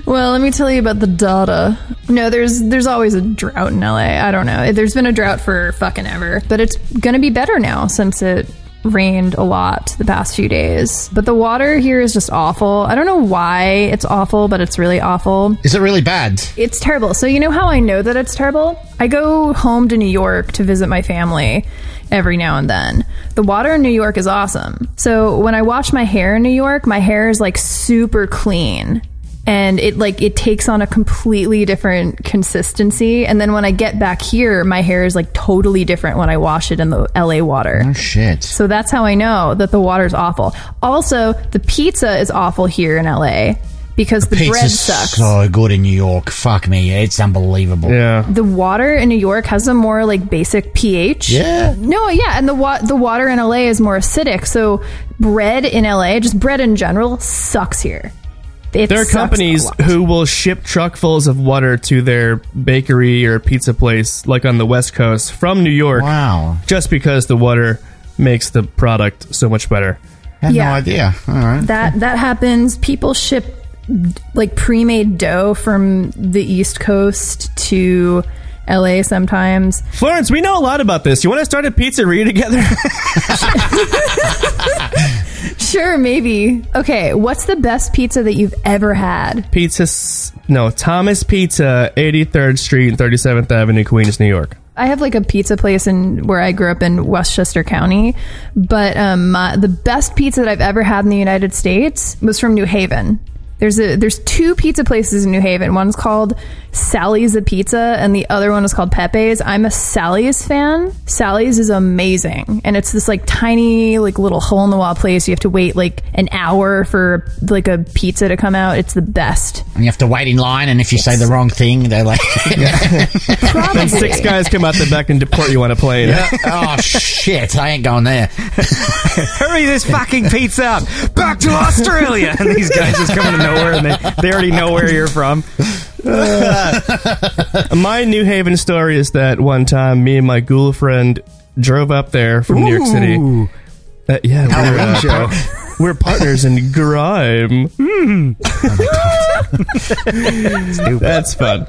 Well, let me tell you about the data. No, there's there's always a drought in L A. I don't know. There's been a drought for fucking ever. But it's going to be better now since it rained a lot the past few days. But the water here is just awful. I don't know why it's awful, but it's really awful. Is it really bad? It's terrible. So you know how I know that it's terrible? I go home to New York to visit my family every now and then. The water in New York is awesome. So when I wash my hair in New York, my hair is like super clean. And it like it takes on a completely different consistency. And then when I get back here, my hair is like totally different when I wash it in the L A water. Oh, shit. So that's how I know that the water's awful. Also, the pizza is awful here in L A because the, the bread sucks. So good in New York. Fuck me. It's unbelievable. Yeah. The water in New York has a more like basic pH. Yeah. No, yeah. And the, wa- the water in L A is more acidic. So bread in L A, just bread in general, sucks here. It there are companies who will ship truckfuls of water to their bakery or pizza place, like on the West Coast, from New York. Wow. Just because the water makes the product so much better. I had yeah. no idea. All right. That, that happens. People ship, like, pre-made dough from the East Coast to L A sometimes. Florence, we know a lot about this. You want to start a pizzeria together? Sure, maybe. Okay, what's the best pizza that you've ever had? Pizza... No, Thomas Pizza, eighty-third Street and thirty-seventh Avenue, Queens, New York. I have like a pizza place in where I grew up in Westchester County, but um, uh, the best pizza that I've ever had in the United States was from New Haven. There's a there's two pizza places in New Haven. One's called Sally's the Pizza, and the other one is called Pepe's. I'm a Sally's fan. Sally's is amazing, and it's this like tiny like little hole in the wall place. You have to wait like an hour for like a pizza to come out. It's the best. And you have to wait in line, and if you yes. say the wrong thing, they're like, probably six guys come out the back and deport you on a plane. Yeah. Oh shit! I ain't going there. Hurry this fucking pizza up! Back to Australia. And these guys just coming to. Nowhere, and they, they already know where you're from. Uh, my New Haven story is that one time me and my ghoul friend drove up there from Ooh. New York City. Uh, yeah, we're, uh, Joe, we're partners in grime. Mm. Oh that's fun.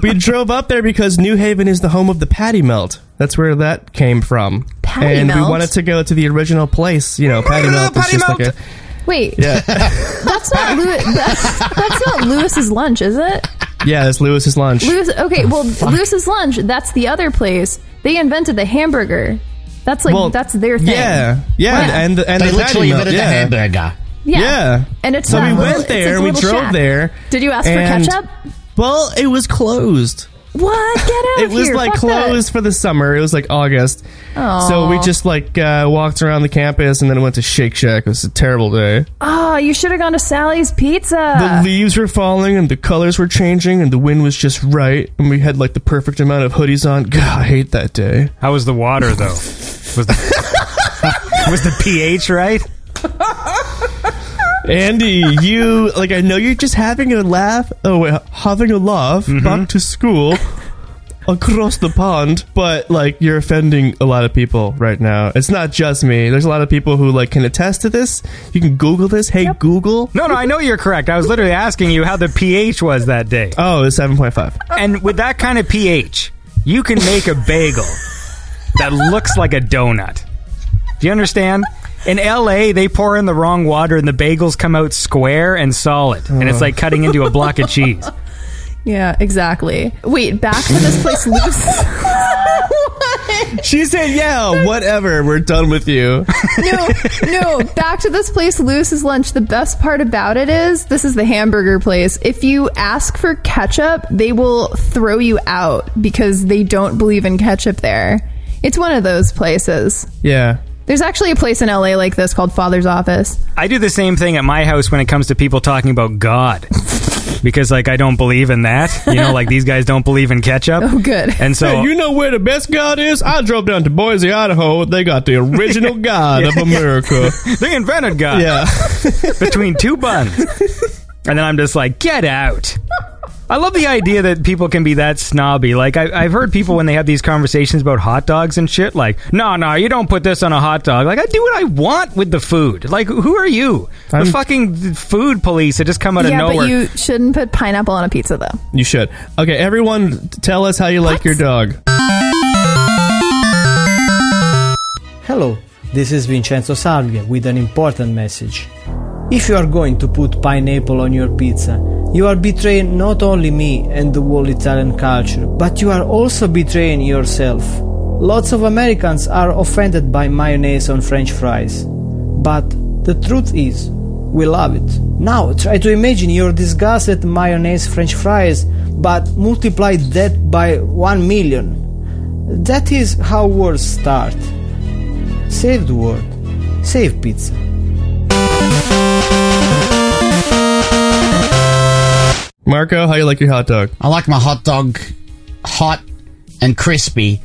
We drove up there because New Haven is the home of the patty melt. That's where that came from. Patty and melt? We wanted to go to the original place. You know, patty melt is just melt. Like a... Wait, yeah. that's not Lewis, that's, that's not Lewis's Lunch, is it? Yeah, that's Lewis's Lunch. Lewis, okay, well, oh, Lewis's Lunch, that's the other place. They invented the hamburger. That's like well, that's their thing. Yeah, yeah, wow. and, and the, and they the literally invented yeah. the hamburger. Yeah, yeah. and it's so not, we went it's there, like we drove shack. There. Did you ask and, for ketchup? Well, it was closed. What? Get out it of here. It was like Fuck closed that. For the summer. It was like August. Aww. So we just like uh, walked around the campus and then went to Shake Shack. It was a terrible day. Oh, you should have gone to Sally's Pizza. The leaves were falling and the colors were changing and the wind was just right. And we had like the perfect amount of hoodies on. God, I hate that day. How was the water though? was, the, was the pH right? Andy, you, like, I know you're just having a laugh, oh, wait, having a laugh mm-hmm. back to school, across the pond, but like you're offending a lot of people right now. It's not just me. There's a lot of people who like can attest to this. You can Google this. Hey, yep. Google. No, no, I know you're correct. I was literally asking you how the pH was that day. Oh, it's seven point five. And with that kind of pH, you can make a bagel that looks like a donut. Do you understand? In L A, they pour in the wrong water and the bagels come out square and solid. And it's like cutting into a block of cheese. Yeah, exactly. Wait, back to this place loose. She said, yeah, whatever. We're done with you. No, no. Back to this place Lewis's Lunch. The best part about it is this is the hamburger place. If you ask for ketchup, they will throw you out because they don't believe in ketchup there. It's one of those places. Yeah. There's actually a place in L A like this called Father's Office. I do the same thing at my house when it comes to people talking about God. Because, like, I don't believe in that. You know, like, these guys don't believe in ketchup. Oh, good. And so... Hey, you know where the best God is? I drove down to Boise, Idaho. They got the original God of America. They invented God. Yeah. Between two buns. And then I'm just like, get out. I love the idea that people can be that snobby. Like, I, I've heard people when they have these conversations about hot dogs and shit, like, no, no, you don't put this on a hot dog. Like, I do what I want with the food. Like, who are you? I'm, the fucking food police that just come out yeah, of nowhere. Yeah, but you shouldn't put pineapple on a pizza, though. You should. Okay, everyone, tell us how you what? like your dog. Hello, this is Vincenzo Salvia with an important message. If you are going to put pineapple on your pizza, you are betraying not only me and the whole Italian culture, but you are also betraying yourself. Lots of Americans are offended by mayonnaise on French fries. But the truth is, we love it. Now try to imagine your disgust at mayonnaise French fries, but multiply that by one million. That is how wars start. Save the world. Save pizza. Marco, how you like your hot dog? I like my hot dog hot and crispy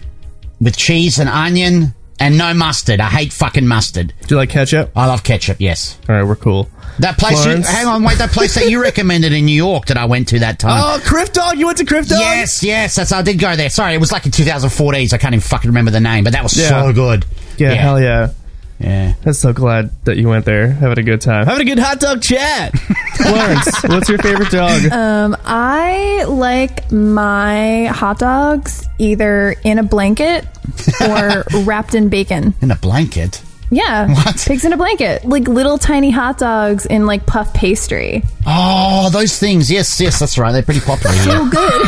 with cheese and onion and no mustard. I hate fucking mustard. Do you like ketchup? I love ketchup, yes. All right, we're cool. That place, you, hang on, wait, that place that you recommended in New York that I went to that time. Oh, Crypt Dog? You went to Crypt Dog? Yes, yes, that's, I did go there. Sorry, it was like in two thousand fourteen, so I can't even fucking remember the name, but that was yeah. so good. Yeah, yeah, hell yeah. Yeah. I'm so glad that you went there. Having a good time. Having a good hot dog chat. Florence, what's your favorite dog? Um, I like my hot dogs either in a blanket or wrapped in bacon. In a blanket? Yeah. What? Pigs in a blanket. Like little tiny hot dogs in like puff pastry. Oh, those things. Yes, yes, that's right. They're pretty popular. So yeah. good.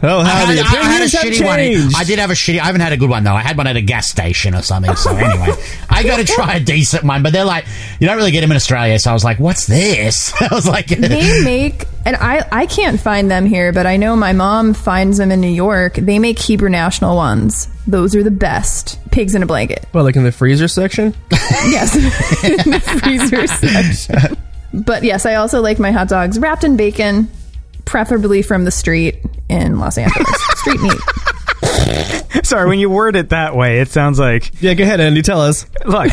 Oh, how I, had, I had a shitty changed. one. I did have a shitty. I haven't had a good one though. I had one at a gas station or something. So anyway, I got to try a decent one. But they're like, you don't really get them in Australia. So I was like, what's this? I was like, they make, and I, I can't find them here, but I know my mom finds them in New York. They make Hebrew National ones. Those are the best. Pigs in a blanket. Well, like in the freezer section. Yes, in the freezer section. But yes, I also like my hot dogs wrapped in bacon, preferably from the street in Los Angeles. Street meat. Sorry, when you word it that way, it sounds like... Yeah, go ahead, Andy, tell us. Look,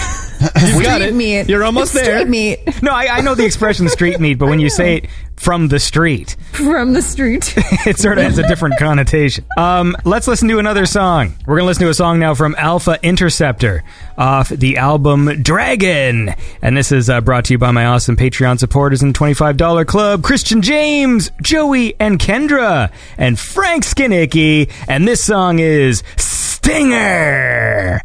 we got it. Meat. You're almost it's there. Street meat. No, I, I know the expression street meat, but when you say it from the street... From the street. It sort of has a different connotation. Um, let's listen to another song. We're going to listen to a song now from Alpha Interceptor off the album Dragon. And this is uh, brought to you by my awesome Patreon supporters in the twenty-five dollars Club, Christian James, Joey and Kendra, and Frank Skinnicky. And this song is Stinger.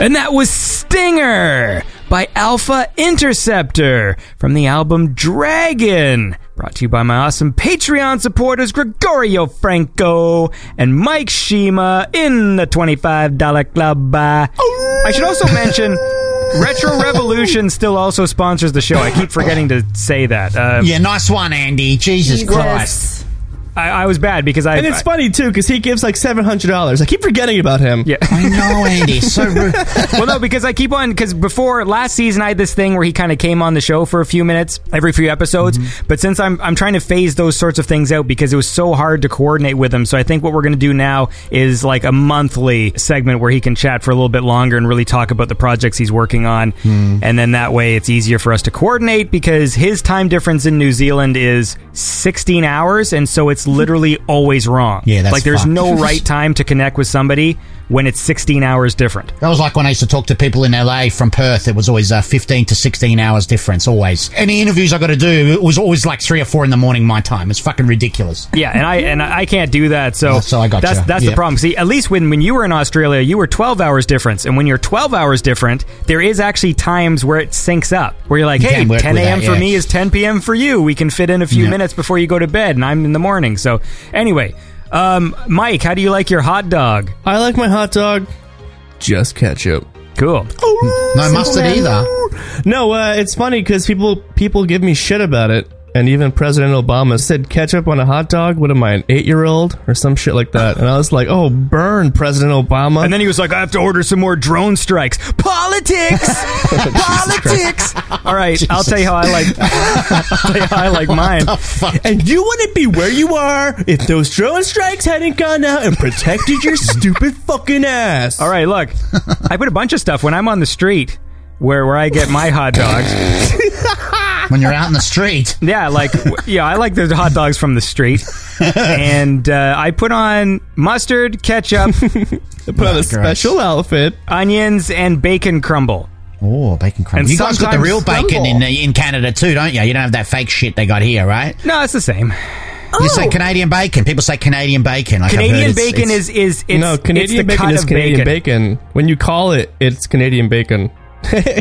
And that was Stinger by Alpha Interceptor from the album Dragon, brought to you by my awesome Patreon supporters Gregorio Franco and Mike Shima in the twenty-five dollars club. Oh. I should also mention Retro Revolution still also sponsors the show. I keep forgetting to say that. Um, yeah, nice one, Andy. Jesus, Jesus. Christ. I, I was bad because I... And it's I, funny, too, because he gives, like, seven hundred dollars. I keep forgetting about him. Yeah. I know, Andy. So rude. Well, no, because I keep on... Because before, last season, I had this thing where he kind of came on the show for a few minutes, every few episodes. Mm-hmm. But since I'm I'm trying to phase those sorts of things out because it was so hard to coordinate with him, so I think what we're going to do now is, like, a monthly segment where he can chat for a little bit longer and really talk about the projects he's working on. Mm. And then that way, it's easier for us to coordinate because his time difference in New Zealand is sixteen hours, and so it's literally always wrong. Yeah, that's like there's fun. No right time to connect with somebody when it's sixteen hours different. That was like when I used to talk to people in L A from Perth. It was always uh, fifteen to sixteen hours difference, always. Any interviews I got to do, it was always like three or four in the morning my time. It's fucking ridiculous. Yeah, and I and I can't do that. So, so I got that's you. that's yep. the problem. See, at least when, when you were in Australia, you were twelve hours difference, and when you're twelve hours different, there is actually times where it syncs up, where you're like, you hey, ten a.m. that, yeah. for me is ten p.m. for you. We can fit in a few yeah. minutes before you go to bed, and I'm in the morning. So, anyway, um, Mike, how do you like your hot dog? I like my hot dog just ketchup. Cool. No mustard either. No, uh, it's funny because people people give me shit about it, and even President Obama said ketchup on a hot dog. What am I, an eight-year-old or some shit like that? And I was like, oh, burn, President Obama. And then he was like, I have to order some more drone strikes. Politics! Politics! All right, Jesus. I'll tell you how I like I'll tell you how I like mine. And you wouldn't be where you are if those drone strikes hadn't gone out and protected your stupid fucking ass. All right, look, I put a bunch of stuff when I'm on the street where, where I get my hot dogs. When you're out in the street. Yeah, like, yeah, I like the hot dogs from the street. And uh, I put on mustard, ketchup. Put oh, on a special outfit. Onions and bacon crumble. Oh, bacon crumble. And you guys got the real crumble. bacon in, in Canada too, don't you? You don't have that fake shit they got here, right? No, it's the same. You oh. say Canadian bacon. People say Canadian bacon. Like Canadian it's, bacon it's, is... is it's, no, Canadian it's bacon is Canadian bacon. bacon. When you call it, it's Canadian bacon.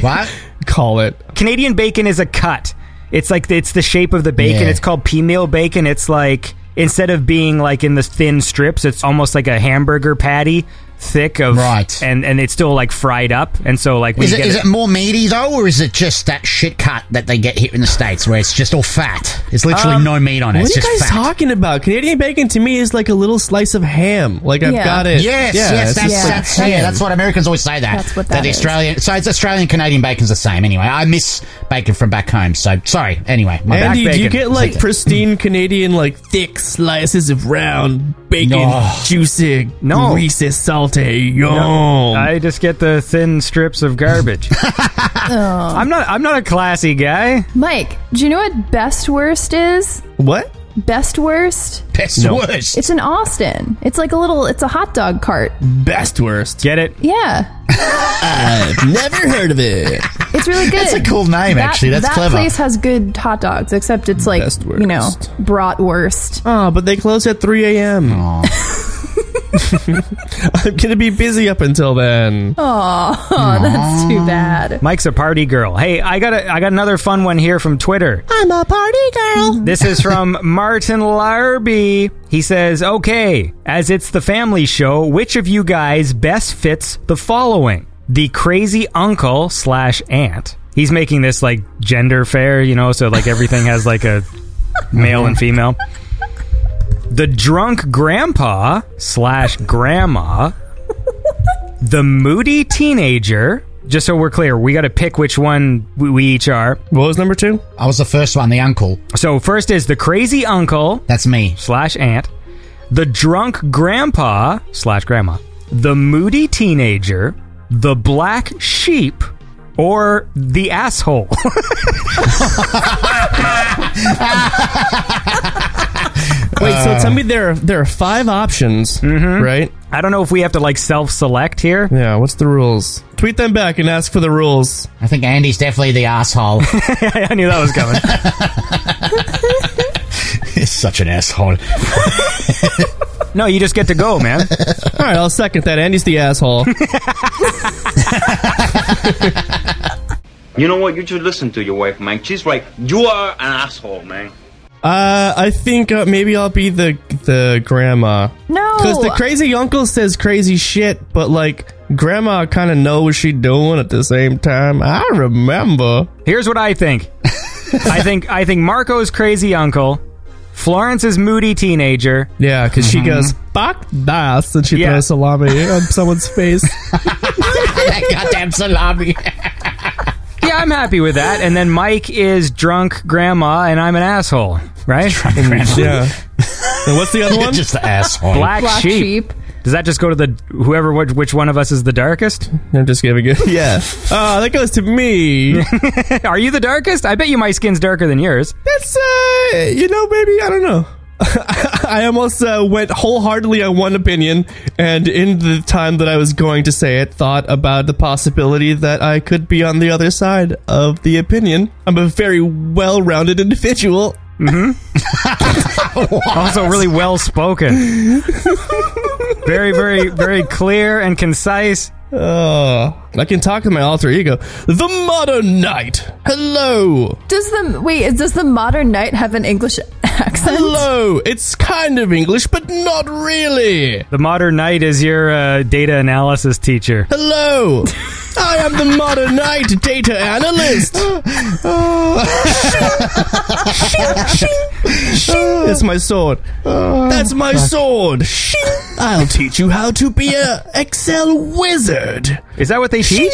What? Call it. Canadian bacon is a cut. It's like it's the shape of the bacon. Yeah. It's called pea meal bacon. It's like instead of being like in the thin strips, it's almost like a hamburger patty, thick of right, and, and it's still like fried up. And so like is, you it, get is it, it more meaty though, or is it just that shit cut that they get here in the States where it's just all fat? It's literally um, no meat on it. What it's are you just guys fat. talking about? Canadian bacon to me is like a little slice of ham. Like yeah. I've got it. Yes, yeah, yes, that's yeah. that's yeah, that's what Americans always say that. That's what that, that is. Australian, so it's Australian Canadian bacon's the same anyway. I miss bacon from back home. So sorry. Anyway, my Andy, back bacon. Do you get like pristine Canadian like thick slices of round bacon, no. juicy, no. greasy, salty. No, I just get the thin strips of garbage. oh. I'm not. I'm not a classy guy. Mike, do you know what Best Worst is? What? Best Worst. Best no. Worst. It's in Austin. It's like a little. It's a hot dog cart. Best Worst. Get it? Yeah. I've never heard of it. It's really good. It's a cool name, that, actually. That's that clever. That place has good hot dogs, except it's like, you know, bratwurst. Oh, but they close at three a.m. I'm going to be busy up until then. Oh, that's too bad. Mike's a party girl. Hey, I got a, I got another fun one here from Twitter. I'm a party girl. This is from Martin Larby. He says, okay, as it's the family show, which of you guys best fits the following? The crazy uncle slash aunt. He's making this, like, gender fair, you know, so, like, everything has, like, a male and female. The drunk grandpa slash grandma. The moody teenager. Just so we're clear, we got to pick which one we each are. What was number two? I was the first one, the uncle. So first is the crazy uncle. That's me. Slash aunt. The drunk grandpa slash grandma. The moody teenager. The black sheep. Or the asshole. Wait, uh, so it's, I mean, there are, there are five options, mm-hmm. right? I don't know if we have to, like, self-select here. Yeah, what's the rules? Tweet them back and ask for the rules. I think Andy's definitely the asshole. I knew that was coming. It's such an asshole. No, you just get to go, man. All right, I'll second that. Andy's the asshole. You know what? You should listen to your wife, man. She's like, you are an asshole, man. Uh, I think uh, maybe I'll be the the grandma. No, because the crazy uncle says crazy shit, but like grandma kind of knows what she's doing at the same time. I remember. Here's what I think. I think I think Marco's crazy uncle, Florence is moody teenager. Yeah, because mm-hmm. she goes fuck das, and she yeah. throws salami on someone's face. That goddamn salami. Yeah, I'm happy with that. And then Mike is drunk grandma, and I'm an asshole, right? Drunk grandma. Yeah. And what's the other one? Just the asshole. Black, Black sheep. sheep. Does that just go to the whoever? Which, which one of us is the darkest? I'm just giving it. Yeah. Oh, that goes to me. Are you the darkest? I bet you my skin's darker than yours. That's uh, you know, maybe I don't know. I almost uh, went wholeheartedly on one opinion, and in the time that I was going to say it, thought about the possibility that I could be on the other side of the opinion. I'm a very well-rounded individual. Mm-hmm. Also really well-spoken. Very, very, very clear and concise. Uh, I can talk to my alter ego. The Modern Knight. Hello. Does the wait? Does the Modern Knight have an English accent? Hello. It's kind of English, but not really. The Modern Knight is your uh, data analysis teacher. Hello. I am the Modern Knight data analyst. That's my sword. That's my sword. I'll teach you how to be a Excel wizard. Is that what they teach?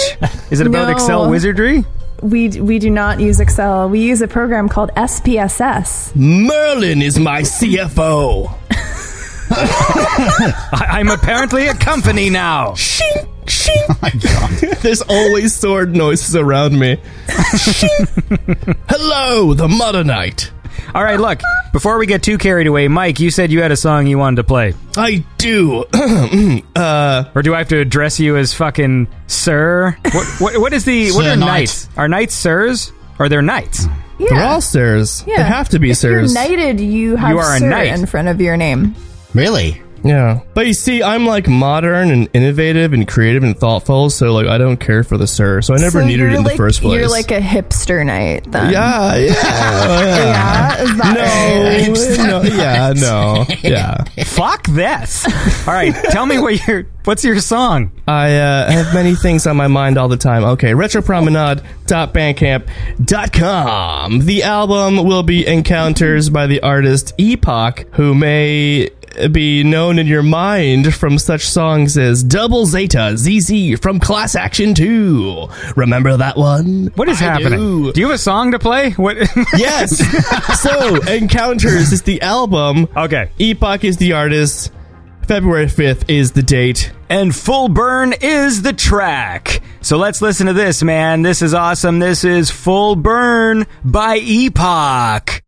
Is it about no. Excel wizardry? We we do not use Excel. We use a program called S P S S. Merlin is my C F O. I'm apparently a company now. Shink, shink. Oh my God. There's always sword noises around me. Hello, the Modern Knight. All right, look, before we get too carried away, Mike, you said you had a song you wanted to play. I do. uh, or do I have to address you as fucking sir? What, what, what is the, what are knights? Are knights sirs? Are there knights? Yeah. They're all sirs. Yeah. They have to be if sirs. If you're knighted, you have you are sir a knight. In front of your name. Really? Yeah. But you see, I'm like modern and innovative and creative and thoughtful, so like I don't care for the sir, so I never so needed it in like, the first place. You're like a hipster knight then. Yeah, yeah. yeah. yeah no, right? no yeah, no. Yeah. Fuck this. All right, tell me what your what's your song? I uh, have many things on my mind all the time. Okay, retropromenade dot bandcamp dot com. The album will be Encounters by the artist Epoch, who may be known in your mind from such songs as Double Zeta, Z Z from Class Action two. Remember that one? What is I happening? Do. do you have a song to play? What? Yes. So, Encounters is the album. Okay. Epoch is the artist. February fifth is the date. And Full Burn is the track. So let's listen to this, man. This is awesome. This is Full Burn by Epoch.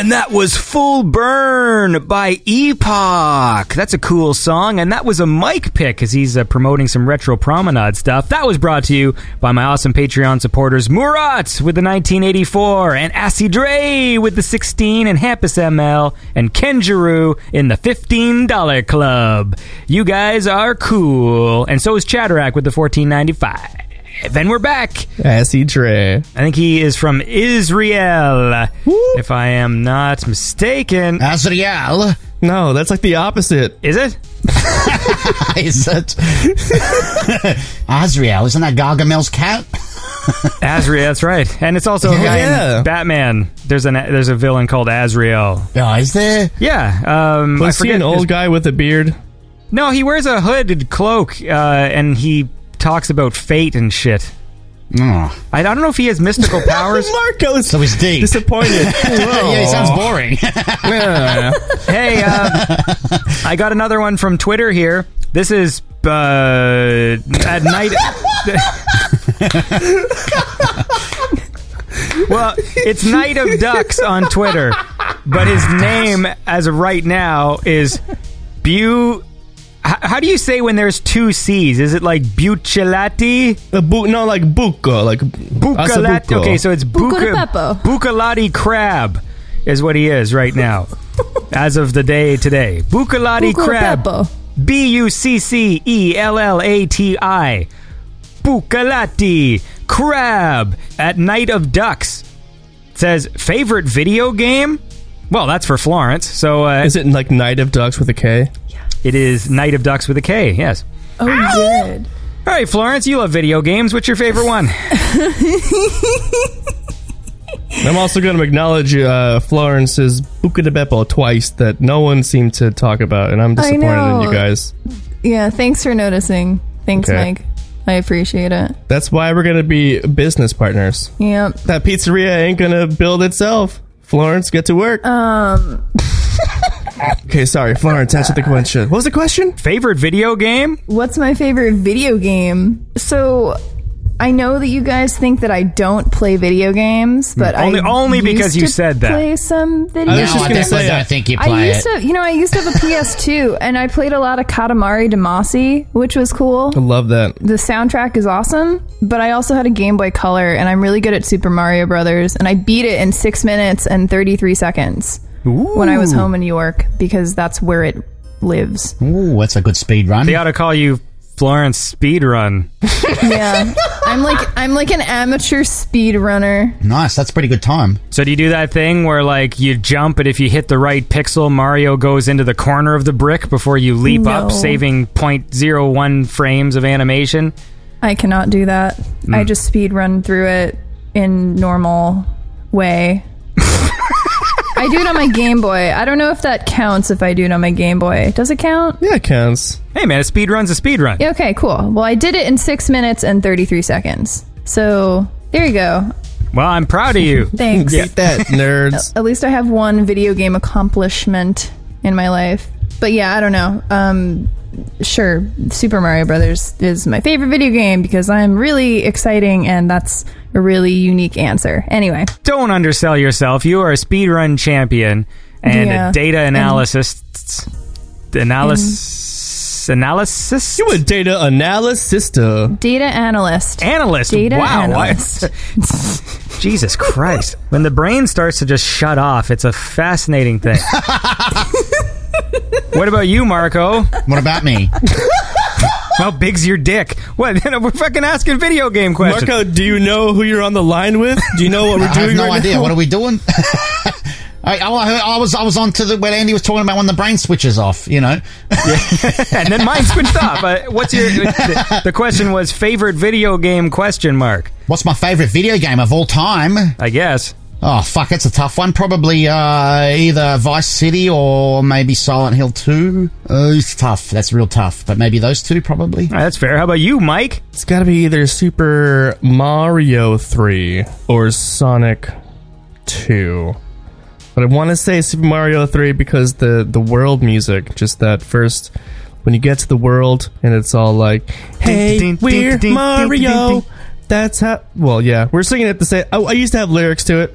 And that was Full Burn by Epoch. That's a cool song, and that was a Mike pick because he's uh, promoting some Retro Promenade stuff. That was brought to you by my awesome Patreon supporters, Murat with the nineteen eighty-four, and Assidre with the sixteen, and Hampus M L, and Kenjuru in the fifteen dollar club. You guys are cool, and so is Chatterak with the fourteen ninety-five. Then we're back. Assidre. I think he is from Israel, Whoop. if I am not mistaken. Asriel? No, that's like the opposite. Is it? Is it? Asriel, isn't that Gargamel's cat? Asriel, that's right. And it's also a guy yeah. in Batman. There's an there's a villain called Asriel. Oh, is there? Yeah. Um, Was I he an old his... guy with a beard? No, he wears a hooded cloak, uh, and he... talks about fate and shit. Mm. I don't know if he has mystical powers. Marco's so he's deep. Disappointed. Yeah, he sounds boring. Yeah. Hey, uh, I got another one from Twitter here. This is uh, at night. Well, it's Night of Ducks on Twitter, but his name as of right now is Bu. How do you say when there's two C's? Is it like Buccellati? Uh, bu- no, like Bucco. Like Buccellati. Okay, so it's Buccellati Buccellati Crab is what he is right now. As of the day today. Buccellati Crab. B U C C E L L A T I. Buccellati Crab at Night of Ducks. It says, favorite video game? Well, that's for Florence. So uh, is it like Night of Ducks with a K? Yeah. It is Night of Ducks with a K, yes. Oh, Ow! Good. All right, Florence, you love video games. What's your favorite one? I'm also going to acknowledge uh, Florence's Buca di Beppo twice that no one seemed to talk about, and I'm disappointed in you guys. Yeah, thanks for noticing. Thanks, okay. Mike. I appreciate it. That's why we're going to be business partners. Yep. That pizzeria ain't going to build itself. Florence, get to work. Um... Okay, sorry, Florence, answer the question. What was the question? Favorite video game? What's my favorite video game? So, I know that you guys think that I don't play video games, but only, I only because you said that. Play some video. I was just no, gonna say I think you play I used it. To, you know, I used to have a P S two, and I played a lot of Katamari Damacy, which was cool. I love that. The soundtrack is awesome, but I also had a Game Boy Color, and I'm really good at Super Mario Brothers, and I beat it in six minutes and thirty-three seconds. Ooh. When I was home in New York, because that's where it lives. Ooh, that's a good speed run. They ought to call you Florence Speed Run. Yeah, I'm like I'm like an amateur speed runner. Nice, that's a pretty good time. So do you do that thing where like you jump, and if you hit the right pixel, Mario goes into the corner of the brick before you leap no. up, saving zero point zero one frames of animation? I cannot do that. Mm. I just speed run through it in normal way. I do it on my Game Boy. I don't know if that counts if I do it on my Game Boy. Does it count? Yeah, it counts. Hey, man, a speed run's a speed run. Yeah, okay, cool. Well, I did it in six minutes and thirty-three seconds. So, there you go. Well, I'm proud of you. Thanks. Get that, nerds. At least I have one video game accomplishment in my life. But yeah, I don't know. Um, sure, Super Mario Brothers is my favorite video game because I'm really exciting and that's... a really unique answer. Anyway. Don't undersell yourself. You are a speedrun champion and yeah. a data analysis. Analysis. Analysis? You a data analysista. Data analyst. Analyst. Data wow. Analyst. Jesus Christ. When the brain starts to just shut off, it's a fascinating thing. What about you, Marco? What about me? How big's your dick? What? We're fucking asking video game questions. Marco, do you know who you're on the line with? Do you know what we're doing? I have no right idea. Now? What are we doing? I, I, I was I was on to the when Andy was talking about when the brain switches off. You know, yeah. And then mine switched off. Uh, what's your? The, the question was favorite video game question mark. What's my favorite video game of all time? I guess. Oh fuck, that's a tough one. Probably uh, either Vice City or maybe Silent Hill two. Uh, it's tough. That's real tough. But maybe those two, probably. Right, that's fair. How about you, Mike? It's got to be either Super Mario three or Sonic two. But I want to say Super Mario three because the the world music, just that first when you get to the world and it's all like, "Hey, we're Mario." that's how... Well, yeah. We're singing it the same... I, I used to have lyrics to it.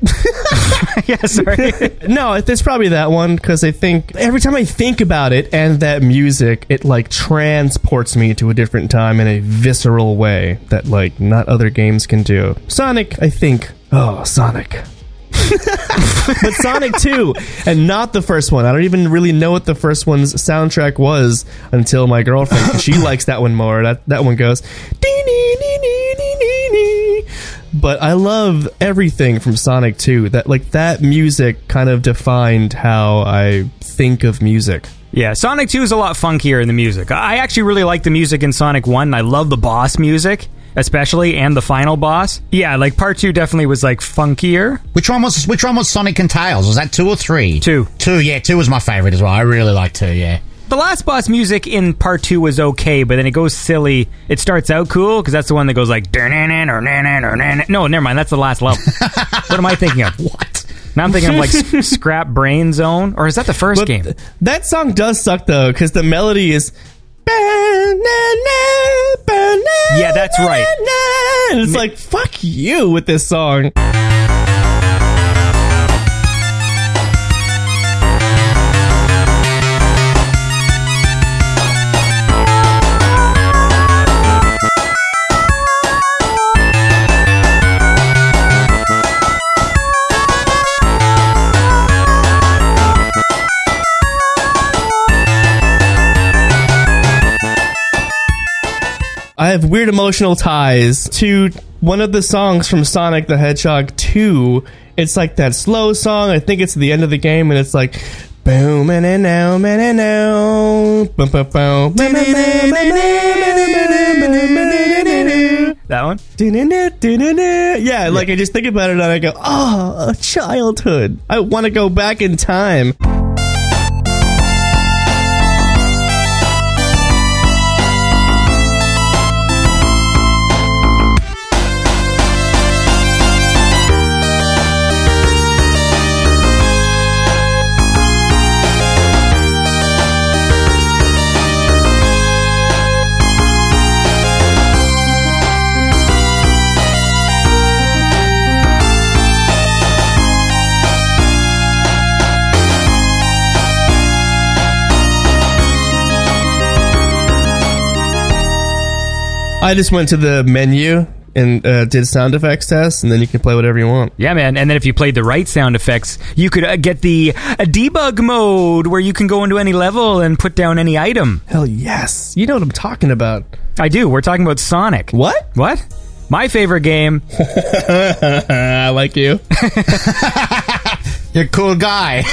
Yeah, sorry. No, it's probably that one, because I think... Every time I think about it and that music, it, like, transports me to a different time in a visceral way that, like, not other games can do. Sonic, I think... Oh, Sonic. But Sonic two, and not the first one. I don't even really know what the first one's soundtrack was until my girlfriend. She likes that one more. That that one goes... But I love everything from Sonic two. That like that music kind of defined how I think of music. Yeah, Sonic two is a lot funkier in the music. I actually really like the music in Sonic one. I love the boss music, especially, and the final boss. Yeah, like part two definitely was like funkier. Which one was which one was Sonic and Tails? Was that two or three? two. two, yeah, two was my favorite as well. I really like two, yeah. The last boss music in part two was okay, but then it goes silly. It starts out cool, because that's the one that goes like... No, never mind. That's the last level. What am I thinking of? What? Now I'm thinking of like Scrap Brain Zone. Or is that the first but game? Th- that song does suck, though, because the melody is... Yeah, that's right. And it's like, fuck you with this song. I have weird emotional ties to one of the songs from Sonic the Hedgehog two. It's like that slow song. I think it's the end of the game, and it's like... Boom, and and now, and and now. Boom, boom, boom. That one? Yeah, like I just think about it, and I go, oh, childhood. I want to go back in time. I just went to the menu and uh, did sound effects tests, and then you can play whatever you want. Yeah, man. And then if you played the right sound effects, you could uh, get the uh, debug mode, where you can go into any level and put down any item. Hell yes. You know what I'm talking about. I do. We're talking about Sonic. What? What? My favorite game. I like you. You're a cool guy.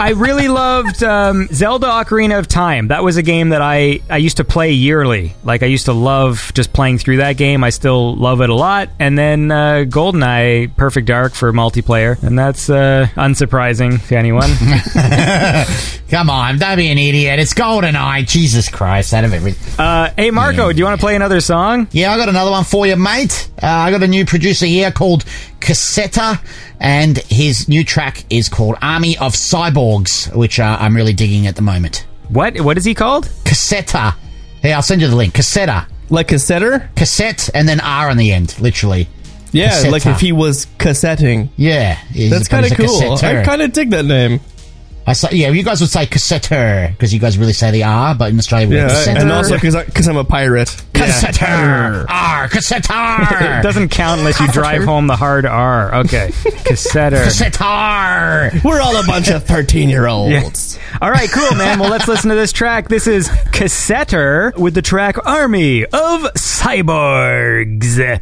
I really loved um, Zelda Ocarina of Time. That was a game that I, I used to play yearly. Like, I used to love just playing through that game. I still love it a lot. And then uh, GoldenEye, Perfect Dark for multiplayer. And that's uh, unsurprising to anyone. Come on, don't be an idiot. It's GoldenEye. Jesus Christ, out of everything. Uh, hey, Marco, yeah. Do you want to play another song? Yeah, I got another one for you, mate. Uh, I got a new producer here called Cassetter, and his new track is called Army of Cyborgs, which uh, I'm really digging at the moment. What? What is he called? Cassetter. Hey, I'll send you the link. Cassetter. Like Cassetter? Cassette and then R on the end, literally. Yeah, Cassetter. Like if he was cassetting. Yeah. That's kind of cool. Cassetter. I kind of dig that name. I say, yeah, you guys would say Cassetter, because you guys really say the R, but in Australia we yeah, have Cassetter. And also because I'm a pirate. Cassetter! Yeah. R! Cassetter! It doesn't count unless you drive home the hard R. Okay. Cassetter. Cassetter! We're all a bunch of thirteen-year-olds. Yeah. All right, cool, man. Well, let's listen to this track. This is Cassetter with the track Army of Cyborgs.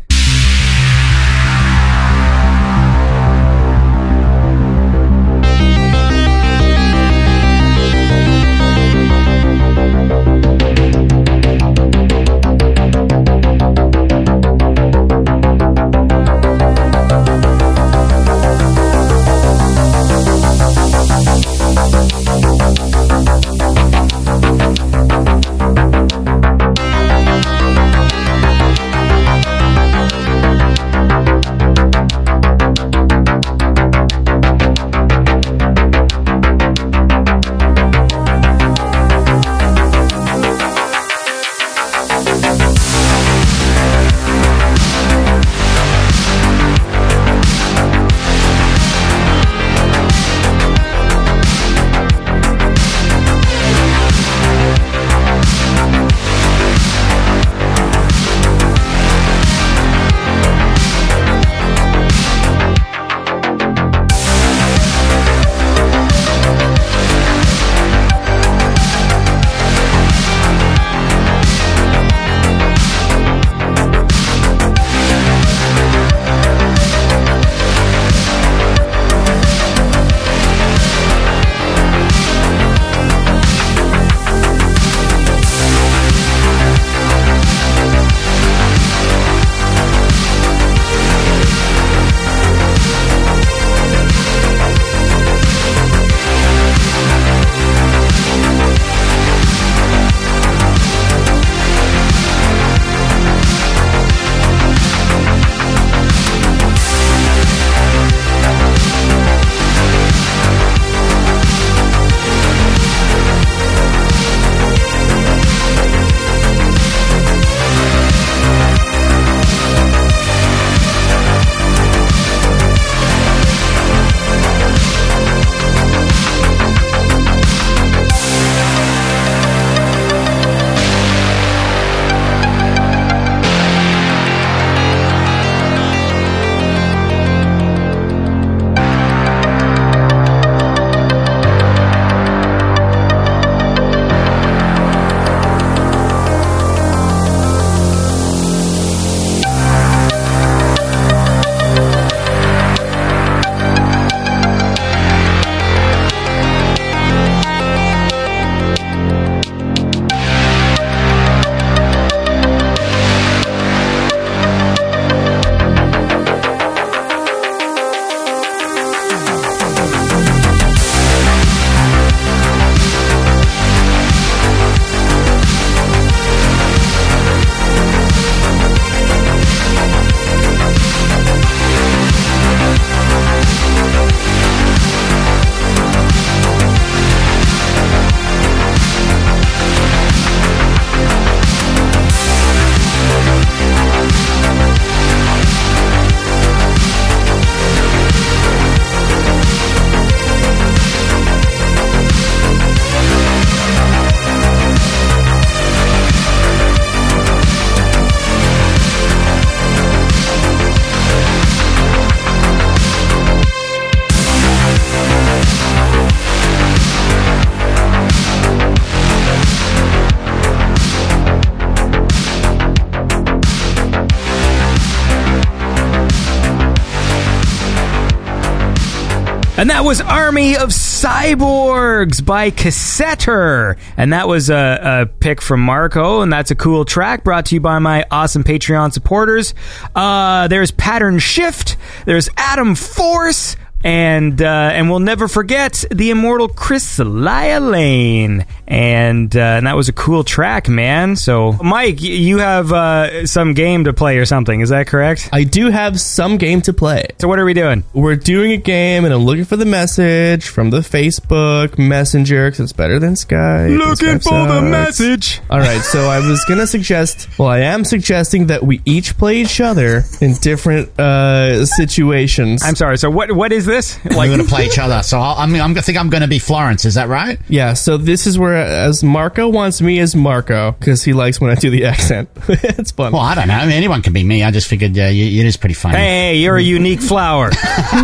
And that was Army of Cyborgs by Cassetter. And that was a, a pick from Marco, and that's a cool track brought to you by my awesome Patreon supporters. Uh, there's Pattern Shift, there's Atom Force, and uh, and we'll never forget the immortal Chris Lane. And, uh, and that was a cool track, man. So, Mike, you have uh, some game to play or something. Is that correct? I do have some game to play. So what are we doing? We're doing a game, and I'm looking for the message from the Facebook Messenger, because it's better than Skype. Looking Skype for sucks. The message. All right, so I was going to suggest, well, I am suggesting that we each play each other in different uh, situations. I'm sorry. So what what is this? Like, we're going to play each other. So I'll, I'm, I'm, I think I'm going to be Florence. Is that right? Yeah, so this is where as Marco wants me as Marco, because he likes when I do the accent. It's fun. Well, I don't know. I mean, anyone can be me. I just figured uh, you, it is pretty funny. Hey, you're a unique flower.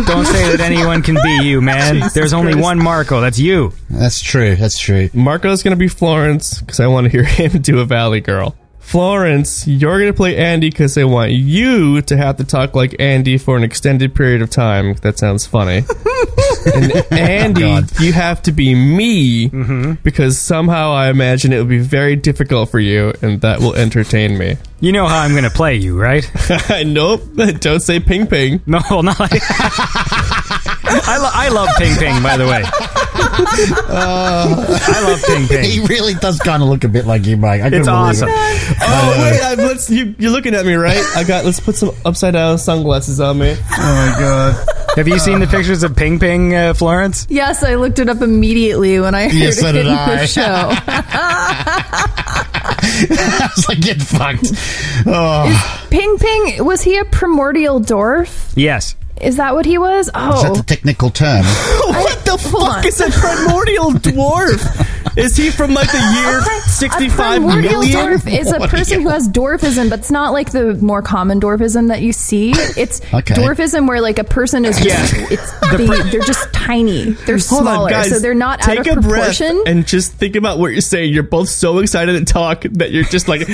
Don't say that anyone can be you, man. Jesus There's only Christ. One Marco. That's you. That's true. That's true. Marco's going to be Florence, because I want to hear him do a Valley Girl. Florence, you're going to play Andy, because I want you to have to talk like Andy for an extended period of time. That sounds funny. And Andy, oh, you have to be me, mm-hmm. because somehow I imagine it would be very difficult for you, and that will entertain me. You know how I'm going to play you, right? Nope. Don't say ping ping. No, not like I, lo- I love ping ping, by the way. Uh, I love ping ping. He really does kind of look a bit like you, Mike. I it's awesome. It. Oh, wait. I, let's, you, you're looking at me, right? I got. Let's put some upside-down sunglasses on me. Oh, my God. Have you seen the pictures of Ping Ping, uh, Florence? Yes, I looked it up immediately when I heard yes, it in the show. I was like, get fucked. Oh. Is Ping Ping, was he a primordial dwarf? Yes. Is that what he was? Oh. Is that the technical term? What I, the fuck on. Is a primordial dwarf? Is he from like the year sixty-five million? A primordial million? Dwarf is a person who has dwarfism, but it's not like the more common dwarfism that you see. It's okay. Dwarfism where like a person is just, yeah. it's the big, they're just tiny. They're smaller, hold on, guys, so they're not out of proportion. Take a breath and just think about what you're saying. You're both so excited to talk that you're just like...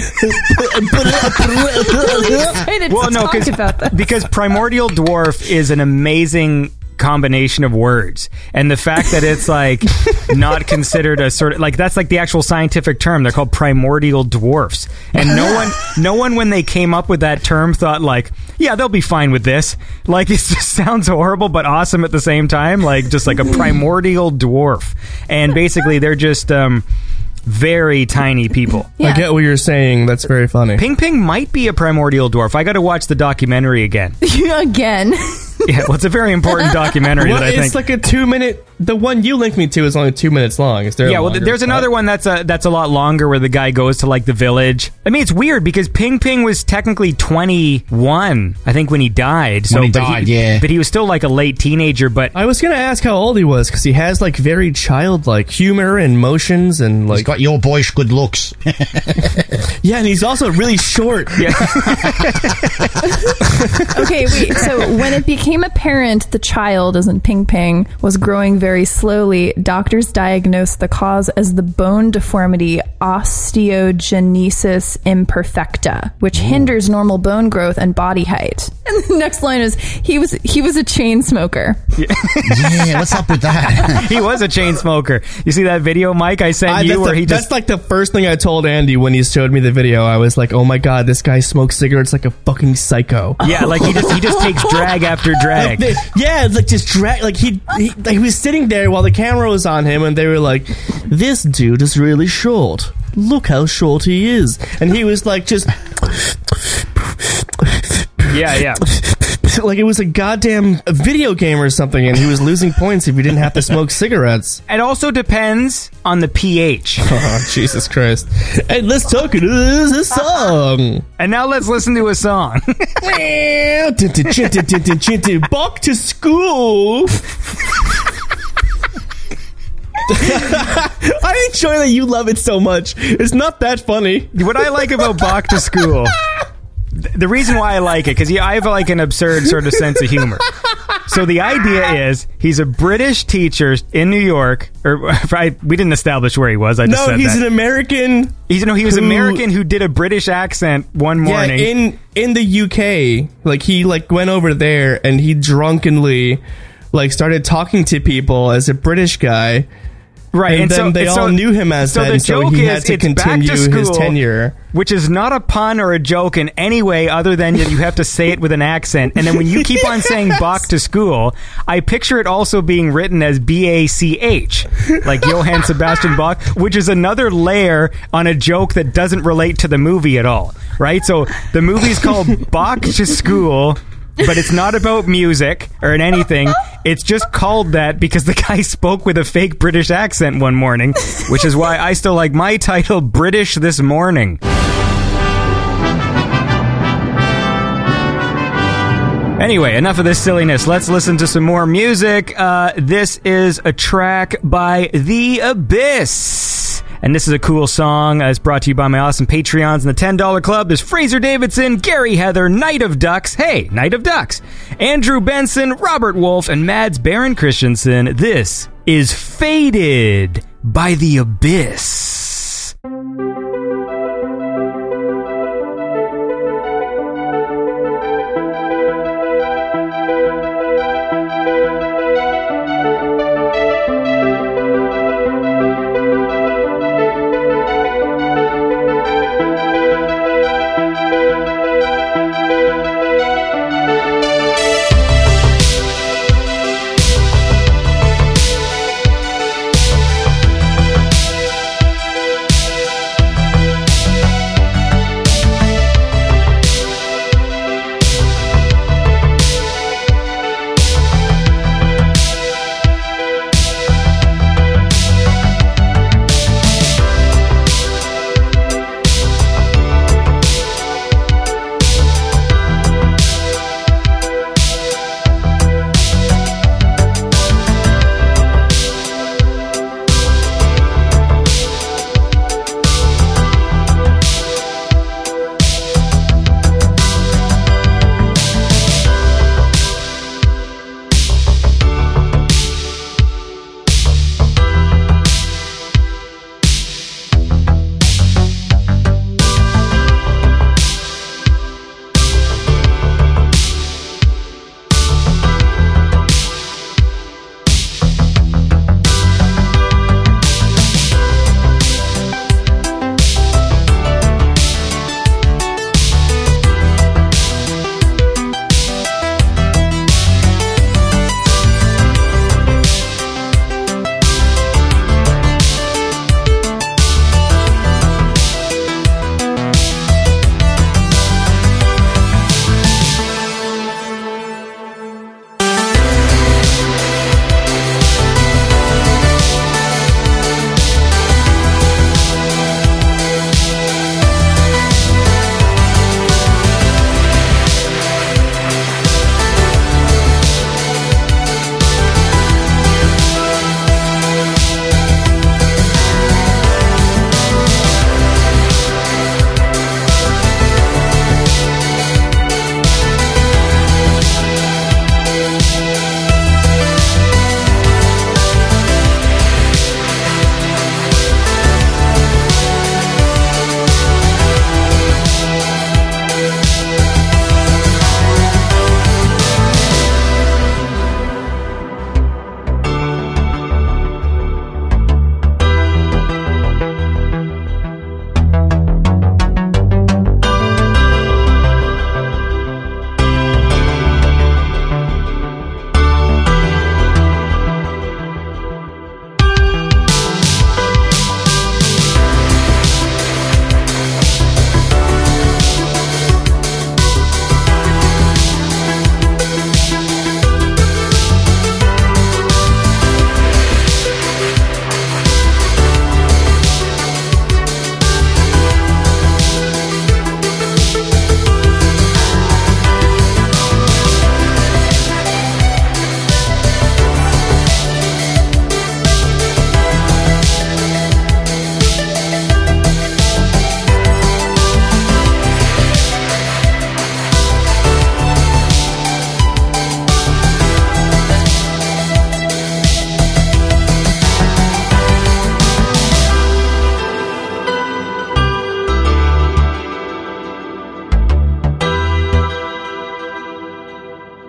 Well, no, because because primordial dwarf is an amazing combination of words, and the fact that it's like not considered a sort of like that's like the actual scientific term. They're called primordial dwarfs, and no one no one when they came up with that term thought like, yeah, they'll be fine with this. Like, it just sounds horrible but awesome at the same time, like just like a primordial dwarf. And basically they're just um very tiny people. Yeah. I get what you're saying. That's very funny. Ping Ping might be a primordial dwarf. I got to watch the documentary again. Again. Yeah, well, it's a very important documentary well, that I it's think. It's like a two-minute... The one you linked me to is only two minutes long. Is there yeah, well, there's spot? Another one that's a, that's a lot longer where the guy goes to, like, the village. I mean, it's weird because Ping Ping was technically twenty-one, I think, when he died. So, when he died, he, yeah. But he was still, like, a late teenager, but... I was going to ask how old he was because he has, like, very childlike humor and motions and, like... He's got your boyish good looks. Yeah, and he's also really short. Yeah. Okay, wait. So, when it became... apparent the child, as in Ping Ping, was growing very slowly, doctors diagnosed the cause as the bone deformity osteogenesis imperfecta, which hinders normal bone growth and body height. And the next line is, he was he was a chain smoker. Yeah, yeah, what's up with that? He was a chain smoker. You see that video, Mike, I sent I, you where the, he just... That's like the first thing I told Andy when he showed me the video. I was like, oh my God, this guy smokes cigarettes like a fucking psycho. Yeah, like he just he just takes drag after drag. Like the, yeah, like just drag. Like he, he, like he was sitting there while the camera was on him, and they were like, "This dude is really short. Look how short he is." And he was like, just yeah, yeah. Like it was a goddamn video game or something, and he was losing points if he didn't have to smoke cigarettes. It also depends on the pH. Oh, Jesus Christ. And let's talk it is a song. And now let's listen to a song. Back to school. I enjoy that you love it so much. It's not that funny. What I like about Back to School... The reason why I like it, because yeah, I have like an absurd sort of sense of humor. So the idea is, he's a British teacher in New York, or I, we didn't establish where he was, I just no, said that. No, he's an American. He's, no, he was who, American who did a British accent one morning. Yeah, in, in the U K, like he like went over there and he drunkenly... like started talking to people as a British guy. Right, and, and then so, they and all so, knew him as so that, the and joke so he is, had to continue to school, his tenure. Which is not a pun or a joke in any way other than that you have to say it with an accent. And then when you keep yes. on saying Bach to school, I picture it also being written as B A C H, like Johann Sebastian Bach, which is another layer on a joke that doesn't relate to the movie at all, right? So the movie's called Bach to School, but it's not about music or anything. It's just called that because the guy spoke with a fake British accent one morning, which is why I still like my title, British This Morning. Anyway, enough of this silliness. Let's listen to some more music. Uh, this is a track by The Abyss. And this is a cool song. Uh, it's brought to you by my awesome Patreons in the ten dollar Club. There's Fraser Davidson, Gary Heather, Night of Ducks. Hey, Night of Ducks. Andrew Benson, Robert Wolf, and Mads Baron Christensen. This is Faded by The Abyss.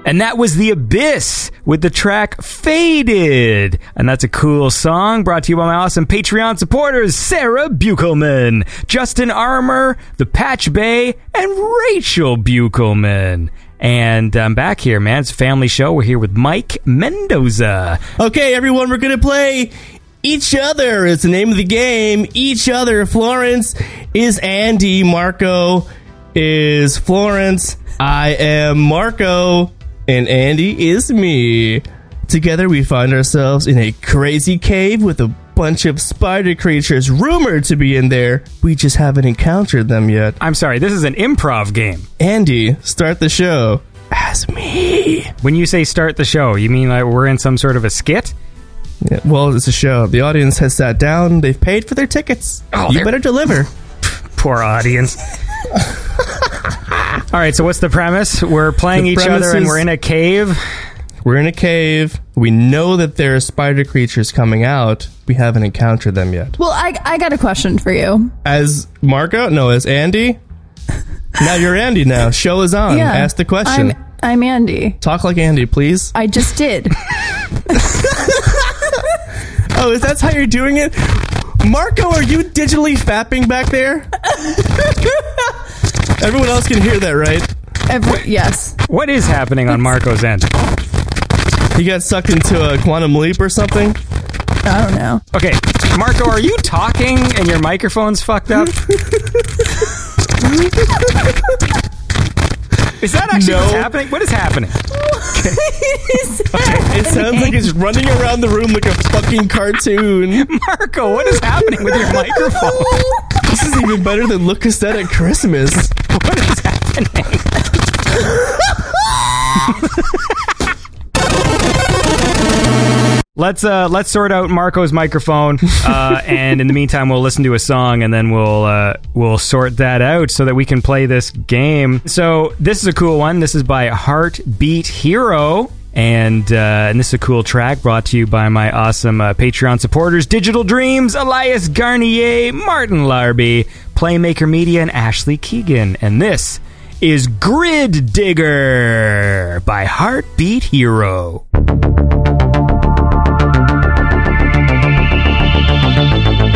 And that was The Abyss with the track Faded. And that's a cool song brought to you by my awesome Patreon supporters, Sarah Buchelman, Justin Armour, The Patch Bay, and Rachel Buchelman. And I'm back here, man. It's a family show. We're here with Mike Mendoza. Okay, everyone, we're going to play Each Other. It's the name of the game. Each Other. Florence is Andy. Marco is Florence. I am Marco. And Andy is me. Together we find ourselves in a crazy cave with a bunch of spider creatures rumored to be in there. We just haven't encountered them yet. I'm sorry, this is an improv game. Andy, start the show as me. When you say start the show, you mean like we're in some sort of a skit? Yeah, well, it's a show. The audience has sat down. They've paid for their tickets. Oh, you they're... better deliver. Poor audience. All right, so what's the premise? We're playing the each other and we're in a cave. We're in a cave. We know that there are spider creatures coming out. We haven't encountered them yet. Well, I I got a question for you. As Marco? No, as Andy? Now you're Andy now. Show is on. Yeah, ask the question. I'm, I'm Andy. Talk like Andy, please. I just did. Oh, is that how you're doing it? Marco, are you digitally fapping back there? Everyone else can hear that, right? Every, yes. What is happening on Marco's end? He got sucked into a quantum leap or something? I don't know. Okay, Marco, are you talking and your microphone's fucked up? Is that actually no. what's happening? What is happening? Okay. It sounds like it's running around the room like a fucking cartoon. Marco, what is happening with your microphone? This is even better than Look Cassette at Christmas. What is happening? Let's uh, let's sort out Marco's microphone, uh, and in the meantime, we'll listen to a song, and then we'll uh, we'll sort that out so that we can play this game. So this is a cool one. This is by Heartbeat Hero, and uh, and this is a cool track brought to you by my awesome uh, Patreon supporters: Digital Dreams, Elias Garnier, Martin Larby, Playmaker Media, and Ashley Keegan. And this is Grid Digger by Heartbeat Hero. Thank you.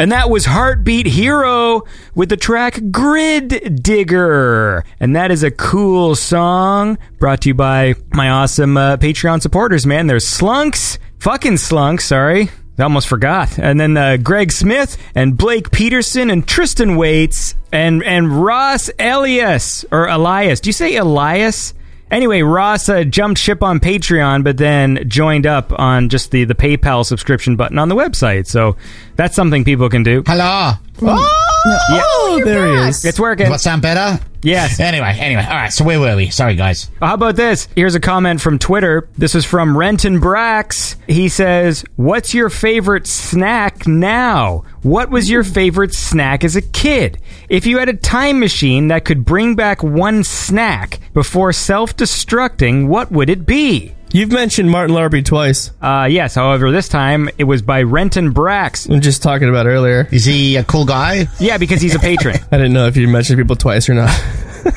And that was Heartbeat Hero with the track Grid Digger. And that is a cool song brought to you by my awesome uh, Patreon supporters, man. There's Slunks. Fucking Slunks, sorry. I almost forgot. And then uh, Greg Smith and Blake Peterson and Tristan Waits and, and Ross Elias. Or Elias. Do you say Elias? Anyway, Ross uh, jumped ship on Patreon, but then joined up on just the, the PayPal subscription button on the website. So that's something people can do. Hello. Oh, yeah. oh there back. He is. It's working. Does that sound better? Yes. Anyway, anyway. All right, so where were we? Sorry, guys. How about this? Here's a comment from Twitter. This is from Renton Brax. He says, what's your favorite snack now? What was your favorite snack as a kid? If you had a time machine that could bring back one snack before self-destructing, what would it be? You've mentioned Martin Larby twice. Uh, yes, however, this time it was by Renton Brax. I'm just talking about earlier. Is he a cool guy? Yeah, because he's a patron. I didn't know if you mentioned people twice or not.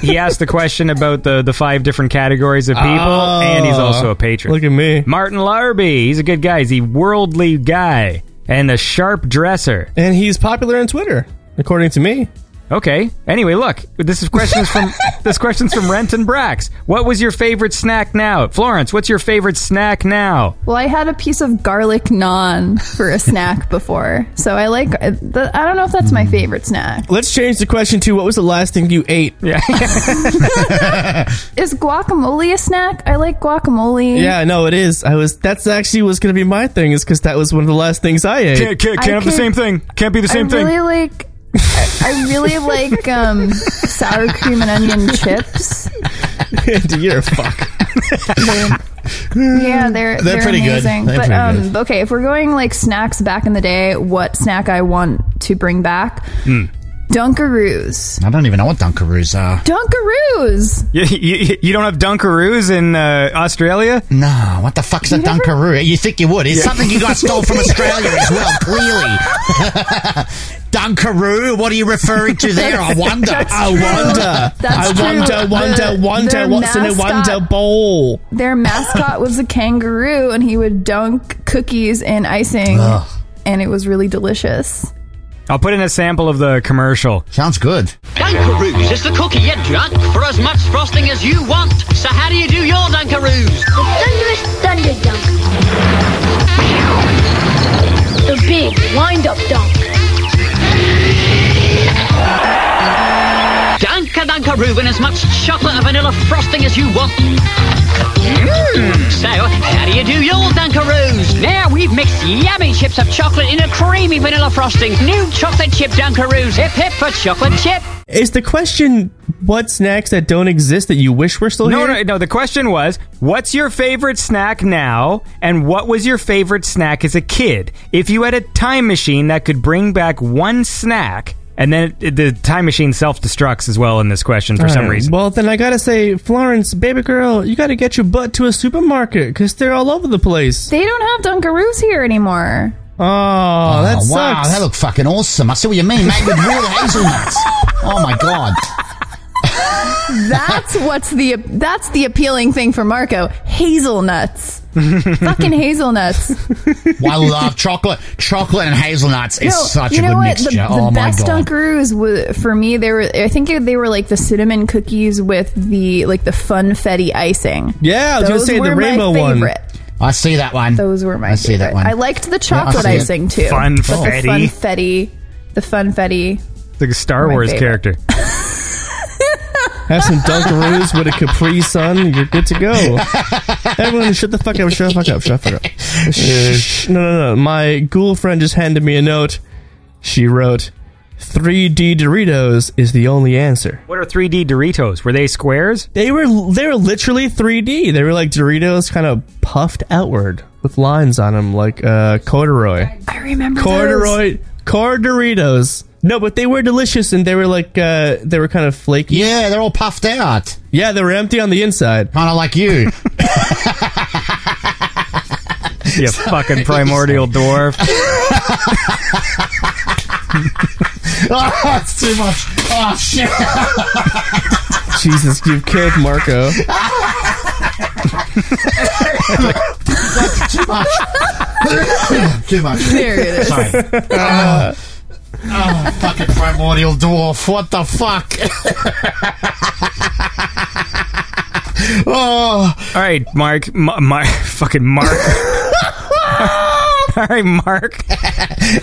He asked the question about the, the five different categories of people, oh, and he's also a patron. Look at me. Martin Larby, he's a good guy. He's a worldly guy and a sharp dresser. And he's popular on Twitter, according to me. Okay. Anyway, look. This is questions from this question's from Renton Brax. What was your favorite snack now? Florence, what's your favorite snack now? Well, I had a piece of garlic naan for a snack before. So I like I don't know if that's my favorite snack. Let's change the question to what was the last thing you ate? Yeah. Is guacamole a snack? I like guacamole. Yeah, no, it is. I was that's actually was going to be my thing is cuz that was one of the last things I ate. Can't, can't, can't I have could, the same thing. Can't be the same I thing. I really like I really like um, sour cream and onion chips. You're a fuck. Yeah, they're they're, they're pretty amazing. Good. They're but pretty um, good. Okay, if we're going like snacks back in the day, what snack I want to bring back? Mm. Dunkaroos. I don't even know what Dunkaroos are. Dunkaroos! You, you, you don't have Dunkaroos in uh, Australia? No, what the fuck's you a never... Dunkaroo? You think you would. It's yeah. something you guys stole from Australia as well, clearly. Dunkaroo? What are you referring to there? I wonder. I wonder. That's I wonder, true. wonder, the, wonder. Their what's mascot, in a wonder bowl? Their mascot was a kangaroo, and he would dunk cookies in icing, Ugh. and it was really delicious. I'll put in a sample of the commercial. Sounds good. Dunkaroos is the cookie you dunk for as much frosting as you want. So how do you do your Dunkaroos? The thunderous thunder dunk. The big wind-up dunk. Dunk a Dunkaroo in as much chocolate and vanilla frosting as you want. Mm. So, how do you do your Dunkaroos? Now we've mixed yummy chips of chocolate in a creamy vanilla frosting. New chocolate chip Dunkaroos. Hip hip for chocolate chip. Is the question what snacks that don't exist that you wish were still no, here? No, no, no. The question was, what's your favorite snack now? And what was your favorite snack as a kid? If you had a time machine that could bring back one snack... And then the time machine self-destructs as well in this question for All some right. reason. Well, then I gotta say, Florence, baby girl, you gotta get your butt to a supermarket because they're all over the place. They don't have Dunkaroos here anymore. Oh, oh that wow, sucks. Wow, that looked fucking awesome. I see what you mean, mate, with real hazelnuts. Oh, my God. That's what's the that's the appealing thing for Marco. Hazelnuts. Fucking hazelnuts. I love chocolate. Chocolate and hazelnuts is no, such you know a good what? mixture. The, oh the my best God. Dunkaroos was, for me, they were I think they were like the cinnamon cookies with the like the funfetti icing. Yeah, I was Those gonna say were the rainbow one. I see that one. Those were my I favorite. see that one. I liked the chocolate yeah, icing it. too. Funfetti. Oh. Funfetti. The funfetti. Like a Star Wars favorite. character. Have some Dunkaroos with a Capri Sun. You're good to go. Everyone, shut the fuck up. Shut the fuck up. Shut the fuck up. Shh. No, no, no. My ghoul friend just handed me a note. She wrote, three D Doritos is the only answer. What are three D Doritos? Were they squares? They were They were literally three D. They were like Doritos kind of puffed outward with lines on them like uh, corduroy. I remember Corduroy. Those. Corduroy Doritos. No, but they were delicious, and they were like, uh, they were kind of flaky. Yeah, they're all puffed out. Yeah, they were empty on the inside. Kind of like you. You so fucking primordial dwarf. Oh, that's too much. Oh, shit. Jesus, you've killed Marco. That's too much. Too much. There it is. Sorry. Uh, Oh, fucking primordial dwarf. What the fuck? Oh. All right, Mark. M- Mark. Fucking Mark. All right, Mark.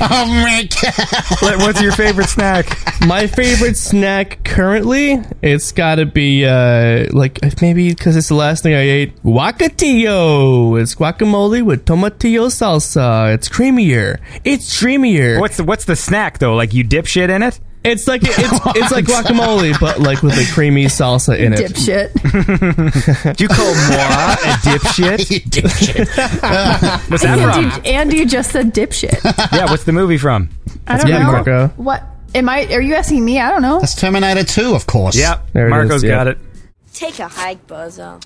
Oh, Mark. What's your favorite snack? My favorite snack currently, it's got to be, uh, like, maybe because it's the last thing I ate, guacatillo. It's guacamole with tomatillo salsa. It's creamier. It's dreamier. What's the, what's the snack, though? Like, you dip shit in it? It's like it's it's like guacamole, but like with a creamy salsa in it. Dipshit. Do you call moi a dipshit? You dipshit. What's that Andy, from? Andy just said dipshit. Yeah, what's the movie from? I That's don't know. Marco. What am I? Are you asking me? I don't know. That's Terminator two, of course. Yep. There Marco's it is, got yeah. it. Take a hike, Buzzo.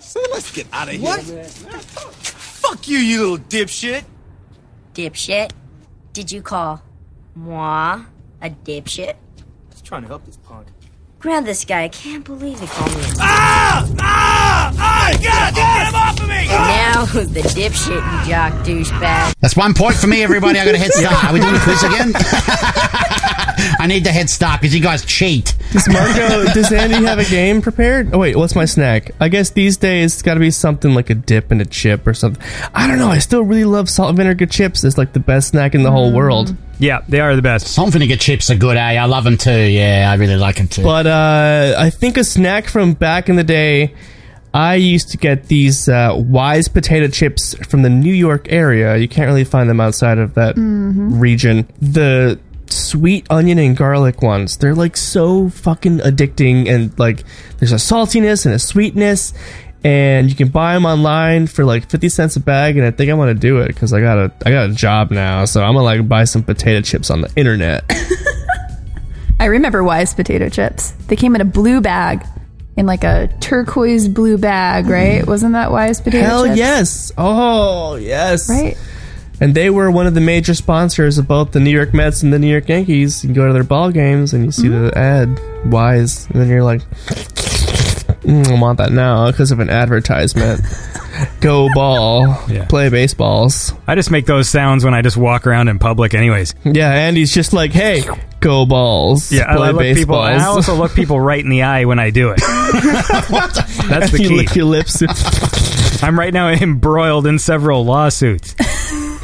So let's get out of here. What? Fuck you, you little dipshit. Dipshit. Did you call moi a dipshit? Just trying to help this punk. Grab this guy. I can't believe he called me. Ah! Ah! Ah! God, get him off of me! Now who's the dipshit, you jock douchebag? That's one point for me, everybody. I got a head start. Are we doing a quiz again? I need the head start because you guys cheat. Does Marco, does Andy have a game prepared? Oh, wait, what's my snack? I guess these days it's got to be something like a dip and a chip or something. I don't know. I still really love salt and vinegar chips. It's like the best snack in the whole world. Yeah, they are the best. Salt and vinegar chips are good, eh? I love them too. Yeah, I really like them too. But uh, I think a snack from back in the day, I used to get these uh, Wise potato chips from the New York area. You can't really find them outside of that mm-hmm. region. The sweet onion and garlic ones, they're like so fucking addicting, and like there's a saltiness and a sweetness, and you can buy them online for like fifty cents a bag, and I think I want to do it because I got a I got a job now, so I'm gonna like buy some potato chips on the internet. I remember Wise potato chips. They came in a blue bag, in like a turquoise blue bag, right? Wasn't that Wise potato hell chips? Yes. Oh yes, right. And they were one of the major sponsors of both the New York Mets and the New York Yankees. You can go to their ball games and you see mm-hmm. the ad, Wise, and then you're like, mm, I want that now because of an advertisement. Go ball. Yeah. Play baseballs. I just make those sounds when I just walk around in public anyways. Yeah, Andy's just like, hey, go balls. Yeah, play I, I baseballs. People, I also look people right in the eye when I do it. What the fuck? That's the you key. You lick your lips. I'm right now embroiled in several lawsuits.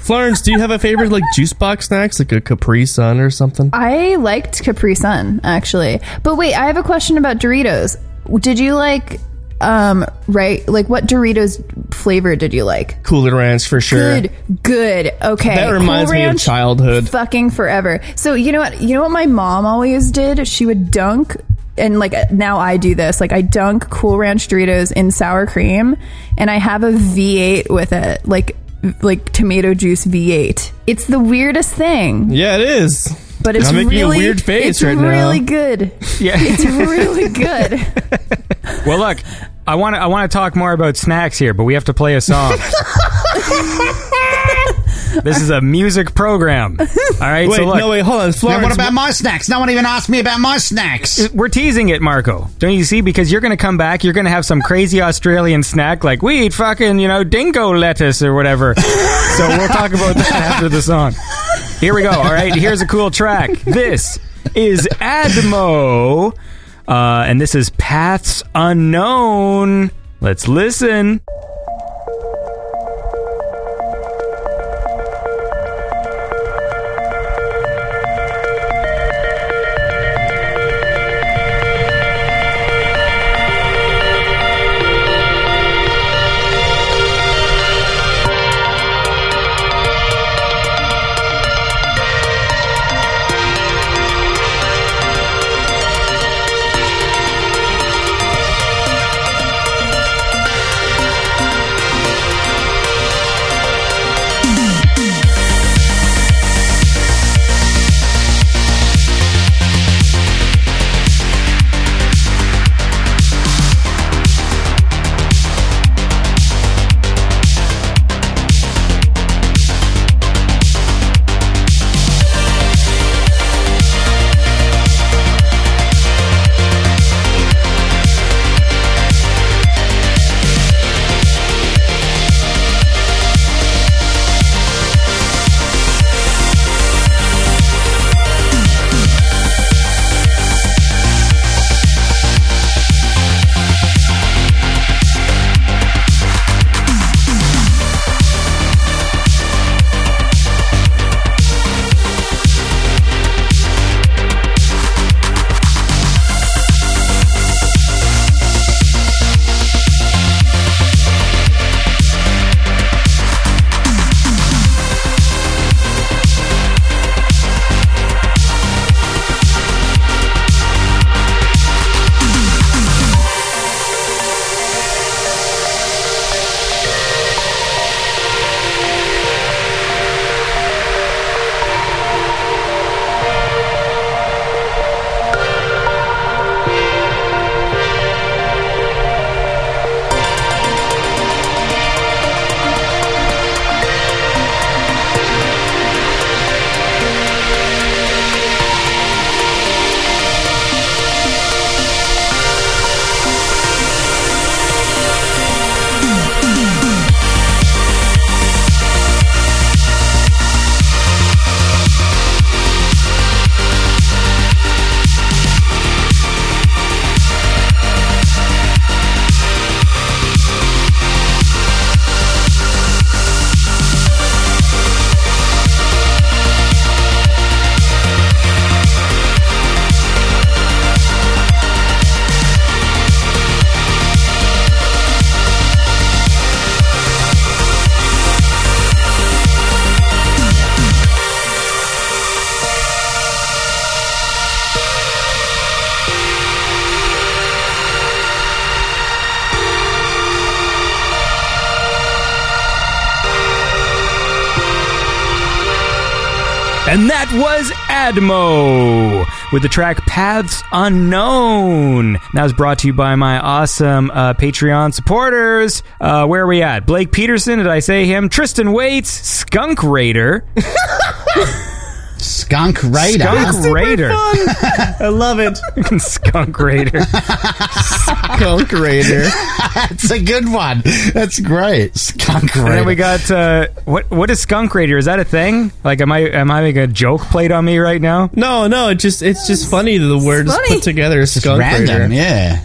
Florence, do you have a favorite, like, juice box snacks? Like a Capri Sun or something? I liked Capri Sun, actually. But wait, I have a question about Doritos. Did you like, um, right, like, what Doritos flavor did you like? Cool Ranch, for sure. Good, good, okay. That reminds me of childhood. Fucking forever. So, you know what, you know what my mom always did? She would dunk... And, like, now I do this. Like, I dunk Cool Ranch Doritos in sour cream, and I have a V eight with it. Like, like tomato juice V eight. It's the weirdest thing. Yeah, it is. But it's I'm making really, a weird face it's right really now. Good. Yeah. It's really good. Well, look, I want to I want to talk more about snacks here, but we have to play a song. This is a music program. All right, wait, so look. No, wait, hold on. Florence, now what about my snacks? No one even asked me about my snacks. We're teasing it, Marco. Don't you see? Because you're going to come back. You're going to have some crazy Australian snack like we eat fucking, you know, dingo lettuce or whatever. So we'll talk about that after the song. Here we go. All right, here's a cool track. This is Admo, uh, and this is Paths Unknown. Let's listen. And that was Admo with the track Paths Unknown. That was brought to you by my awesome uh, Patreon supporters. Uh, where are we at? Blake Peterson, did I say him? Tristan Waits, Skunk Raider. Skunk Raider. Skunk Raider. I love it. Skunk Raider. Skunk Raider. That's a good one. That's great. Skunk Raider. And then we got uh, what? What is Skunk Raider? Is that a thing? Like, am I am I making a joke played on me right now? No, no. It just it's just funny that the word is put together. It's Skunk random, Raider. Yeah.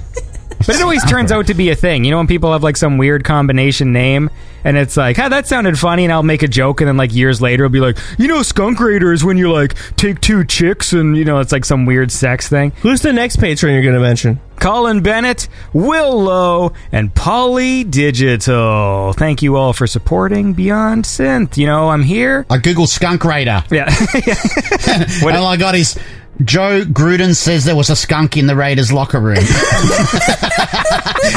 But it always turns out to be a thing. You know when people have like some weird combination name and it's like, "Huh, that sounded funny," and I'll make a joke and then like years later it'll be like, "You know, Skunk Raider is when you like take two chicks and you know it's like some weird sex thing." Who's the next patron you're going to mention? Colin Bennett, Will Lowe, and Poly Digital. Thank you all for supporting Beyond Synth. You know, I'm here. I Googled Skunk Raider. Yeah. What all I got is Joe Gruden says there was a skunk in the Raiders locker room.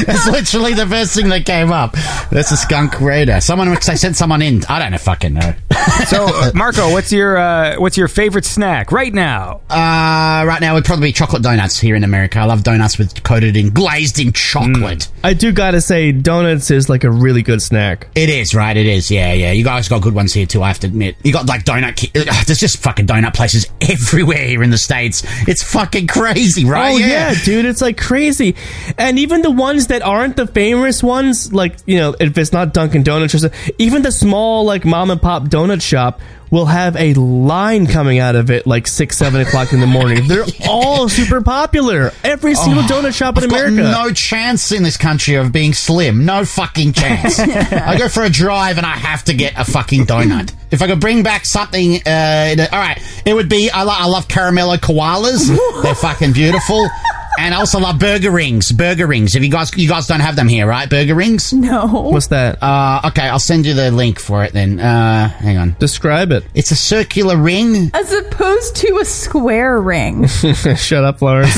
That's literally the first thing that came up. That's a skunk raider. Someone they sent someone in. I don't fucking know. So, uh, Marco, what's your uh, what's your favorite snack right now? Uh, right now would probably be chocolate donuts here in America. I love donuts with coated in glazed in chocolate. Mm. I do gotta say, donuts is like a really good snack. It is, right? It is. Yeah, yeah. You guys got good ones here too. I have to admit, you got like donut. Ki- There's just fucking donut places everywhere here in the States. It's fucking crazy, right? Oh yeah. yeah, dude, it's like crazy. And even the ones that aren't the famous ones, like, you know, if it's not Dunkin' Donuts or something, even the small like mom and pop donut shop will have a line coming out of it like six, seven o'clock in the morning. They're yeah. all super popular. Every single oh, donut shop in I've America. Got no chance in this country of being slim. No fucking chance. I go for a drive and I have to get a fucking donut. If I could bring back something, uh, all right, it would be I, lo- I love caramello koalas. They're fucking beautiful. And I also love burger rings. Burger rings. If you guys you guys don't have them here, right? Burger rings? No. What's that? Uh, okay, I'll send you the link for it then. Uh, hang on. Describe it. It's a circular ring. As opposed to a square ring. Shut up, Florence.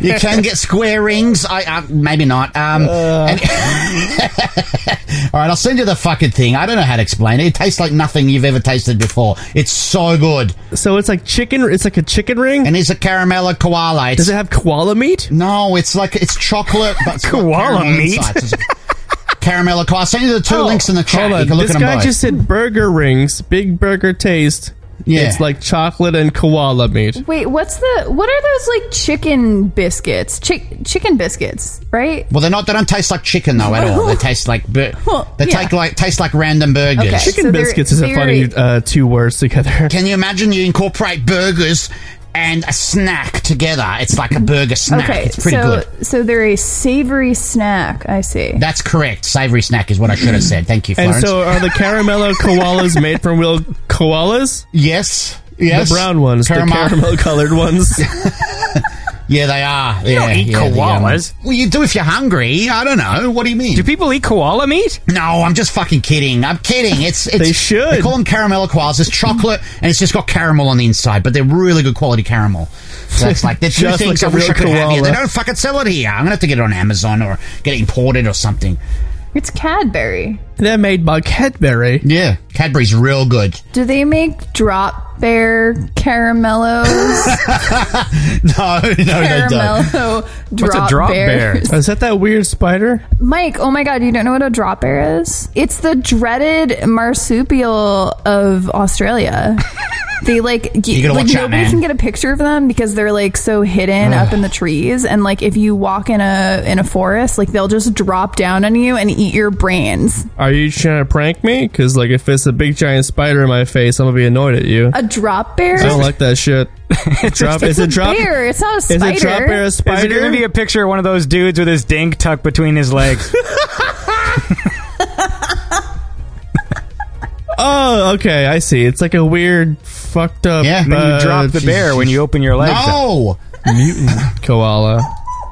You can get square rings. I uh, maybe not. Um, uh. and, all right, I'll send you the fucking thing. I don't know how to explain it. It tastes like nothing you've ever tasted before. It's so good. So it's like chicken. It's like a chicken ring, and it's a caramello koala. It's, Does it have koala meat? No, it's like it's chocolate, but it's koala meat. Caramello koala. I'll send you the two oh, links in the chat. You can look this at them guy both. Just said burger rings, big burger taste. Yeah. It's like chocolate and koala meat. Wait, what's the what are those like chicken biscuits? Chick, chicken biscuits, right? Well, they're not. They don't taste like chicken though at all. They taste like bur- they yeah. take like taste like random burgers. Okay, chicken so biscuits is a funny uh, two words together. Can you imagine you incorporate burgers and a snack together? It's like a burger snack. Okay, it's pretty so, good. So they're a savory snack. I see. That's correct. Savory snack is what I should have said. Thank you, Florence. And so are the caramello koalas made from real koalas? Yes. Yes. The brown ones. Caramel. The caramel-colored ones. Yeah, they are. You yeah, don't eat yeah, koalas. Well, you do if you're hungry. I don't know. What do you mean? Do people eat koala meat? No, I'm just fucking kidding. I'm kidding. It's, it's They should. They call them caramello koalas. It's chocolate, and it's just got caramel on the inside, but they're really good quality caramel. So it's like, they're two things like I wish I could koala. have here. They don't fucking sell it here. I'm going to have to get it on Amazon or get it imported or something. It's Cadbury. They're made by Cadbury. Yeah, Cadbury's real good. Do they make drop bear caramellos? no, no, Caramello they don't. What's a drop bears? bear? Is that that weird spider? Mike, oh my God, you don't know what a drop bear is? It's the dreaded marsupial of Australia. They like, you like nobody out, can get a picture of them because they're like so hidden Ugh. up in the trees, and like if you walk in a in a forest, like they'll just drop down on you and eat your brains. Are you trying to prank me? Because like if it's a big giant spider in my face, I'm gonna be annoyed at you. A drop bear? I don't like that shit. It's, drop, it's, it's a, a drop bear. It's not a spider. Is a drop bear a spider? Is it gonna be a picture of one of those dudes with his dink tucked between his legs? Oh, okay, I see. It's like a weird, fucked up... Yeah, uh, then you drop the bear when you open your legs. No! Up. Mutant koala.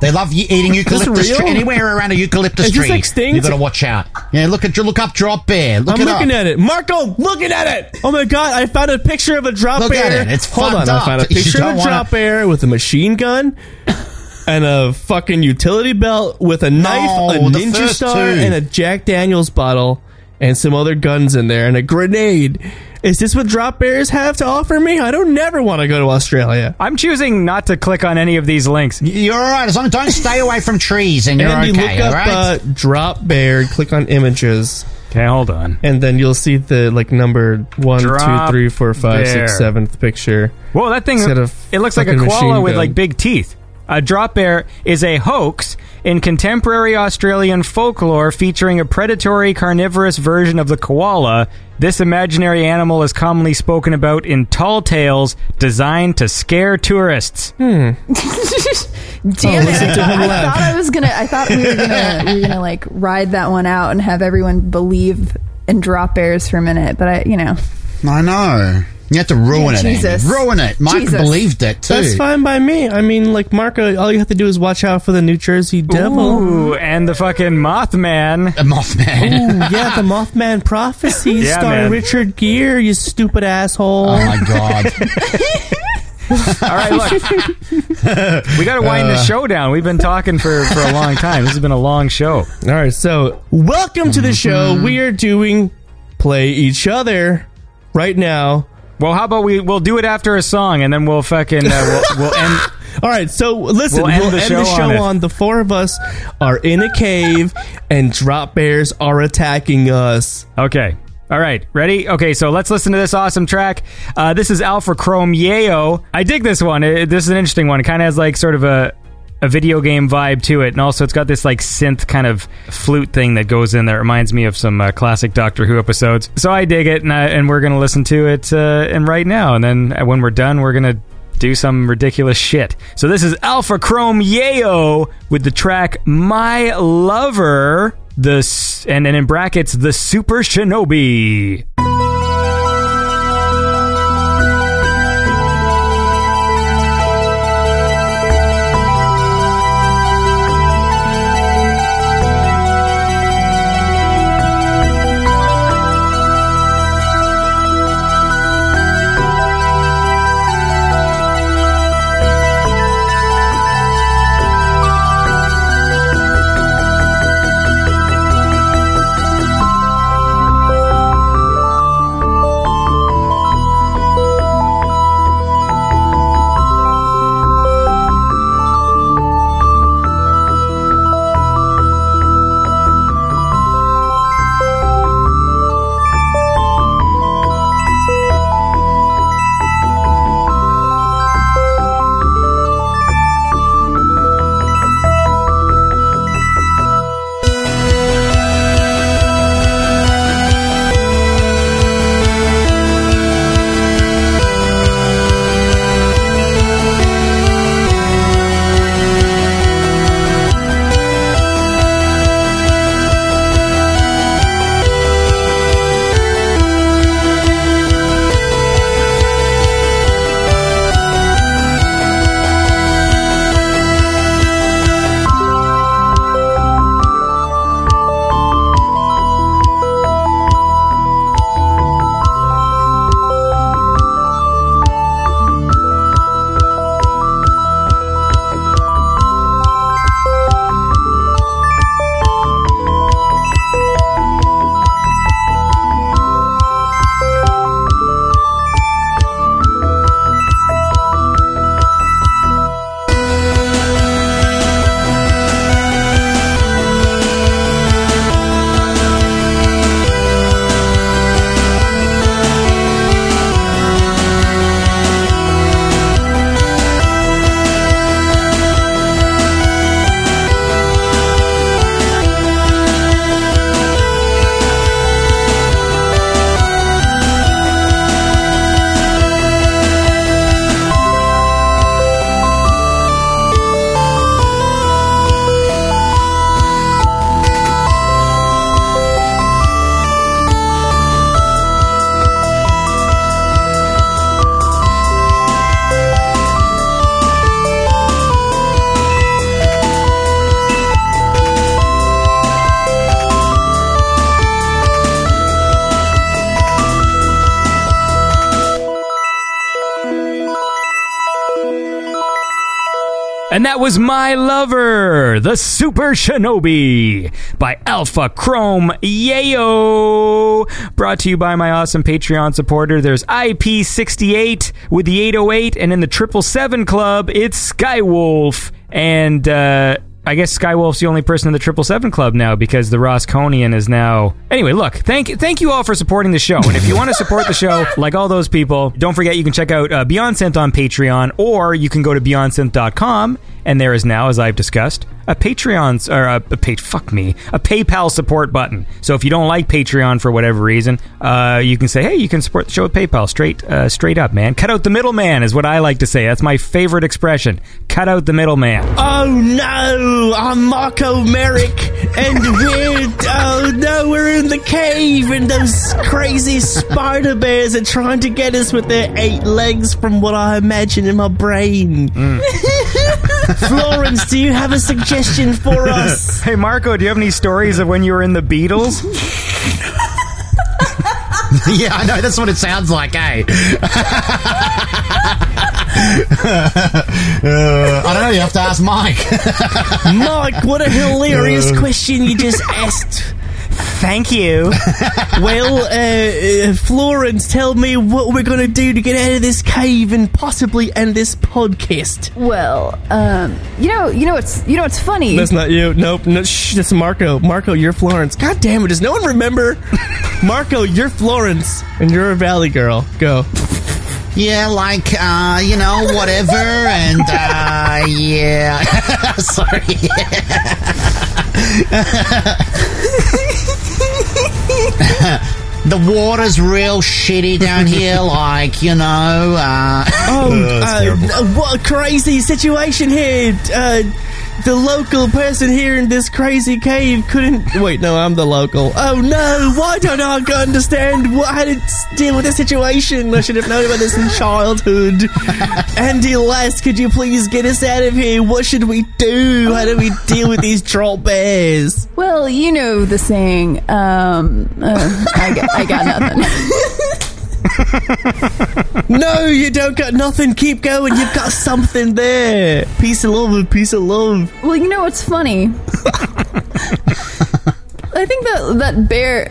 They love you eating eucalyptus tree. Anywhere around a eucalyptus Is tree. Is this extinct? You've got to watch out. Yeah, look at look up drop bear. Look I'm it looking up. at it. Marco, looking at it! Oh my God, I found a picture of a drop look bear. Look at it, it's Hold fucked on, up. I found a picture of a wanna... drop bear with a machine gun. And a fucking utility belt with a knife, no, a ninja star, two. and a Jack Daniels bottle. and some other guns in there and a grenade. Is this what drop bears have to offer me? I don't never want to go to Australia. I'm choosing not to click on any of these links. You're all right. As long as don't stay away from trees and you're and okay. You look up right? uh, drop bear, click on images. Okay, hold on. And then you'll see the like number one, drop two, three, four, five, bear. six, seventh picture. Whoa, that thing! It looks like a koala with like big teeth. A drop bear is a hoax in contemporary Australian folklore featuring a predatory carnivorous version of the koala. This imaginary animal is commonly spoken about in tall tales designed to scare tourists. Hmm. Damn oh, it. I, I thought I was going to, I thought we were going we were gonna, to like ride that one out and have everyone believe in drop bears for a minute, but I, you know. I know. You have to ruin yeah, it, Jesus. Andy. Ruin it. Mike Jesus. believed it, too. That's fine by me. I mean, like, Marco, all you have to do is watch out for the New Jersey Devil. Ooh, and the fucking Mothman. The Mothman. Ooh, yeah, the Mothman prophecies yeah, star man. Richard Gere, you stupid asshole. Oh, my God. All right, look. We got to wind uh, this show down. We've been talking for, for a long time. This has been a long show. All right, so welcome to the show. We are doing Play Each Other right now. Well, how about we, we'll do it after a song, and then we'll fucking, uh, we'll, we'll end. All right, so listen, we'll end, we'll the, end show the show on, on the four of us are in a cave, and drop bears are attacking us. Okay. All right, ready? Okay, so let's listen to this awesome track. Uh, this is Alpha Chrome Yeo. I dig this one. It, this is an interesting one. It kind of has, like, sort of a... a video game vibe to it, and also it's got this like synth kind of flute thing that goes in there. It reminds me of some uh, classic Doctor Who episodes. So I dig it, and, I, and we're going to listen to it uh, and right now, and then when we're done, we're going to do some ridiculous shit. So this is Alpha Chrome Yeo with the track My Lover, the, and, and in brackets, the Super Shinobi. And that was My Lover, the Super Shinobi by Alpha Chrome Yayo. Brought to you by my awesome Patreon supporter. There's I P sixty-eight with the eight oh eight, and in the triple seven Club, it's Skywolf. And uh, I guess Skywolf's the only person in the triple seven Club now because the Rosconian is now... Anyway, look, thank thank you all for supporting the show. And if you want to support the show, like all those people, don't forget you can check out uh, Beyond Synth on Patreon, or you can go to beyond synth dot com, and there is now, as I've discussed, a Patreon... or a, a page, fuck me, a PayPal support button. So if you don't like Patreon for whatever reason, uh, you can say, hey, you can support the show with PayPal. Straight uh, straight up, man. Cut out the middleman is what I like to say. That's my favorite expression. Cut out the middleman. Oh, no! I'm Marco Merrick, and we're... oh, no, we're in the cave, and those crazy spider bears are trying to get us with their eight legs from what I imagine in my brain. Mm. Florence, do you have a suggestion? Question for us. Hey, Marco, do you have any stories of when you were in the Beatles? Yeah, I know. That's what it sounds like, eh? uh, I don't know. You have to ask Mike. Mike, what a hilarious uh. question you just asked. Thank you. Well, uh, uh, Florence, tell me what we're going to do to get out of this cave and possibly end this podcast. Well, um, you know, you know it's you know it's funny. That's not you. Nope. No, shh, that's Marco. Marco, you're Florence. God damn it! Does no one remember? Marco, you're Florence, and you're a valley girl. Go. Yeah, like, uh, you know, whatever, and, uh, yeah. Sorry. Yeah. The water's real shitty down here, like, you know, uh... Oh, uh, what a crazy situation here. Uh, the local person here in this crazy cave couldn't... Wait, no, I'm the local. Oh, no, why don't I understand what, how to deal with this situation? I should have known about this in childhood. Andy Lass, could you please get us out of here? What should we do? How do we deal with these troll bears? Well, you know the saying, um... Uh, I guess. I got nothing. No, you don't got nothing. Keep going. You've got something there. Peace of love, peace of love. Well, you know what's funny? I think that that bear,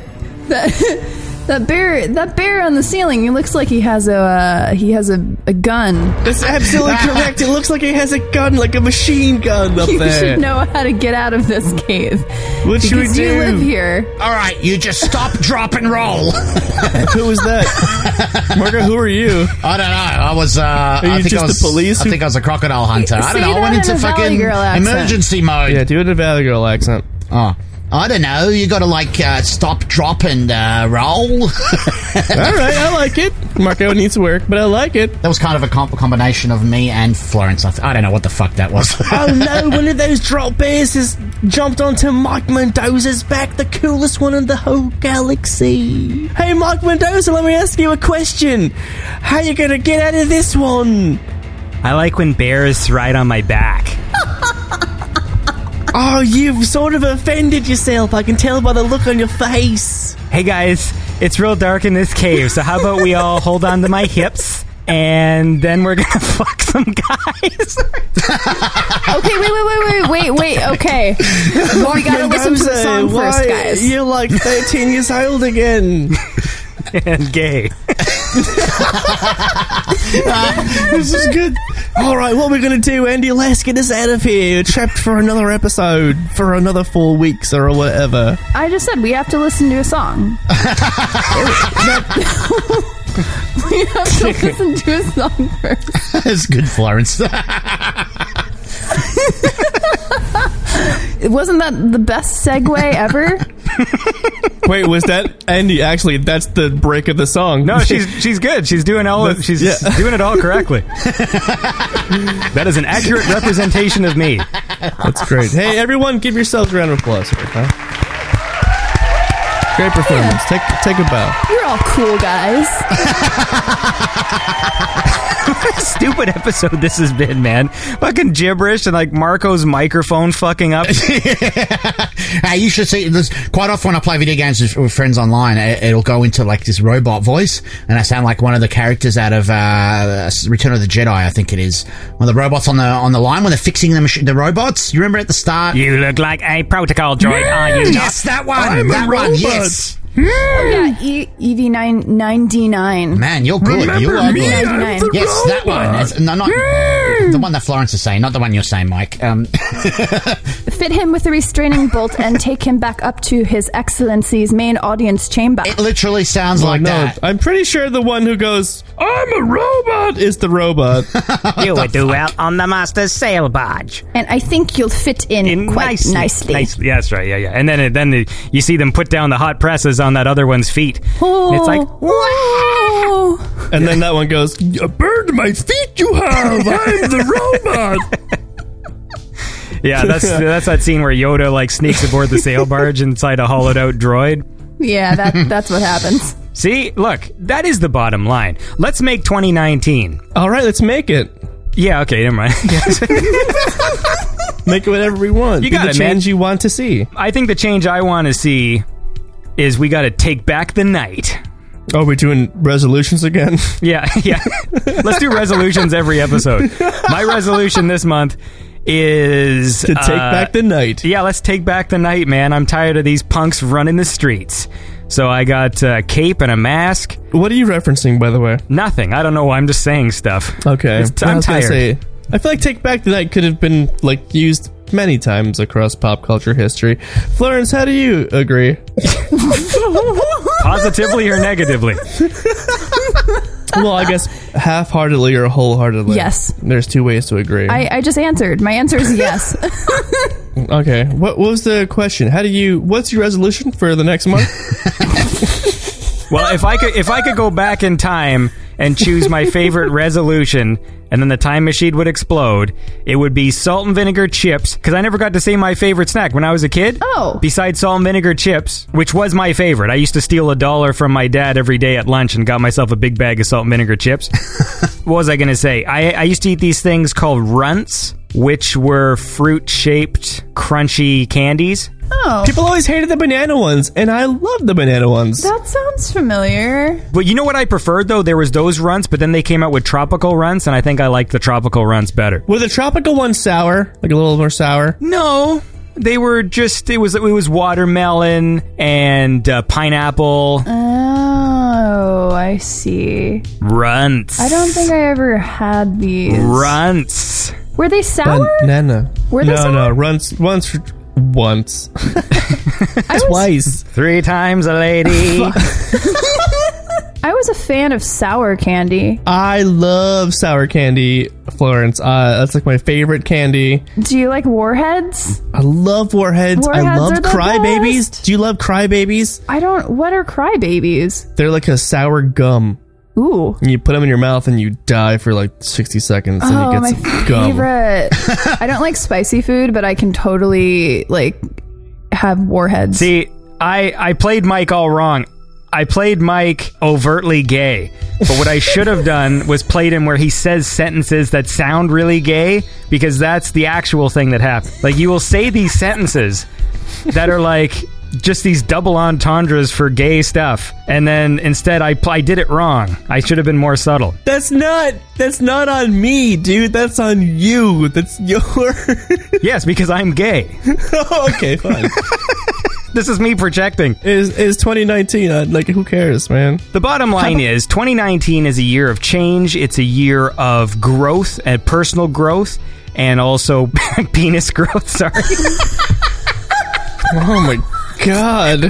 that that bear, that bear on the ceiling. He looks like he has a uh, he has a, a gun. That's absolutely correct. It looks like he has a gun, like a machine gun up you there. You should know how to get out of this cave. What should we do? You live here. All right, you just stop, drop, and roll. Who was that, Margaret? Who are you? I don't know. I was. Uh, are you I think just I was, the police? I think I was a crocodile hunter. I don't know. I went into fucking emergency mode. Yeah, do it in a Valley Girl accent. Oh. I don't know. You got to, like, uh, stop, drop, and uh, roll. All right. I like it. Marco needs work, but I like it. That was kind of a comp- combination of me and Florence. I, th- I don't know what the fuck that was. Oh, no. One of those drop bears has jumped onto Mike Mendoza's back, the coolest one in the whole galaxy. Hey, Mike Mendoza, let me ask you a question. How you going to get out of this one? I like when bears ride on my back. Oh, you've sort of offended yourself. I can tell by the look on your face. Hey, guys, it's real dark in this cave, so how about we all hold on to my hips, and then we're going to fuck some guys? Okay, wait, wait, wait, wait, wait, wait, okay. Well, we got to listen to the song why first, guys. You're like thirteen years old again. And gay. uh, this is good. Alright, what we're gonna do, Andy, let's get us out of here. Trapped for another episode, for another four weeks or whatever. I just said we have to listen to a song. We have to listen to a song first. That's good, Florence. Wasn't that the best segue ever? Wait, was that Andy? Actually, that's the break of the song. No, she's she's good. She's doing all. Of, she's yeah. doing it all correctly. That is an accurate representation of me. That's great. Hey, everyone, give yourselves a round of applause. Here, huh? Great performance. Yeah. Take take a bow. You're all cool guys. What a stupid episode this has been, man. Fucking gibberish and like Marco's microphone fucking up. Hey, you should see this. Quite often when I play video games with, with friends online, it, it'll go into like this robot voice, and I sound like one of the characters out of uh, Return of the Jedi, I think it is. When the robots on the on the line when they're fixing the mach- the robots, you remember at the start? You look like a protocol droid, yeah. Are you? Yes, that one. I'm that one. Yes. Mm. Oh, yeah, e- E V nine ninety-nine. Man, you're good. Remember you are me, good. I'm the yes, robot. That one. That's, no, not mm. the one that Florence is saying, not the one you're saying, Mike. Um. Fit him with the restraining bolt and take him back up to His Excellency's main audience chamber. It literally sounds oh, like no, that. I'm pretty sure the one who goes, "I'm a robot," is the robot. You would do fuck? Well on the master's sail barge. And I think you'll fit in, in quite nicely. nicely. nicely. Yeah, that's right, yeah, yeah. And then, then the, you see them put down the hot presses on that other one's feet. Oh, it's like, wow. And then that one goes, "You burned my feet, you have. I'm the robot." Yeah, that's that's that scene where Yoda like sneaks aboard the sail barge inside a hollowed out droid. Yeah, that that's what happens. See, look, that is the bottom line. Let's make twenty nineteen. All right, let's make it. Yeah, okay, never mind. Make it whatever we want. You Be got the it, change man. You want to see. I think the change I want to see is we gotta take back the night. Oh, we're doing resolutions again? Yeah, yeah. Let's do resolutions every episode. My resolution this month is... To take uh, back the night. Yeah, let's take back the night, man. I'm tired of these punks running the streets. So I got a cape and a mask. What are you referencing, by the way? Nothing. I don't know. I'm just saying stuff. Okay. It's, I'm I tired. Say, I feel like take back the night could have been like used... many times across pop culture history. Florence, how do you agree? Positively or negatively? Well, I guess half-heartedly or wholeheartedly. Yes. There's two ways to agree. I, I just answered. My answer is yes. Okay. What, what was the question? How do you... What's your resolution for the next month? Well, if I could, if I could go back in time and choose my favorite resolution... and then the time machine would explode, it would be salt and vinegar chips, because I never got to say my favorite snack when I was a kid. Oh. Besides salt and vinegar chips, which was my favorite. I used to steal a dollar from my dad every day at lunch and got myself a big bag of salt and vinegar chips. What was I going to say? I, I used to eat these things called runts, which were fruit-shaped, crunchy candies. Oh. People always hated the banana ones, and I love the banana ones. That sounds familiar. But you know what I preferred, though? There was those runts, but then they came out with tropical runts, and I think I liked the tropical runts better. Were the tropical ones sour? Like a little more sour? No. They were just... It was it was watermelon and uh, pineapple. Oh, I see. Runts. I don't think I ever had these. Runts. Were they sour? Banana. Were they no, sour? No, no. Runts... Once... Once. Twice. Three times a lady. I was a fan of sour candy. I love sour candy, Florence. Uh, that's like my favorite candy. Do you like warheads? I love warheads. warheads I love crybabies. Do you love crybabies? I don't. What are crybabies? They're like a sour gum. Ooh. And you put them in your mouth and you die for like sixty seconds and oh, you get some gum. My favorite. I don't like spicy food, but I can totally like have warheads. See, I, I played Mike all wrong. I played Mike overtly gay, but what I should have done was played him where he says sentences that sound really gay, because that's the actual thing that happened. Like, you will say these sentences that are like... just these double entendres for gay stuff, and then instead I, I did it wrong. I should have been more subtle. That's not that's not on me, dude. That's on you. That's your... Yes, because I'm gay. Oh, okay, fine. This is me projecting. Is is twenty nineteen uh, like, who cares, man? The bottom line is twenty nineteen is a year of change. It's a year of growth and personal growth, and also penis growth. Sorry. Oh my god. God.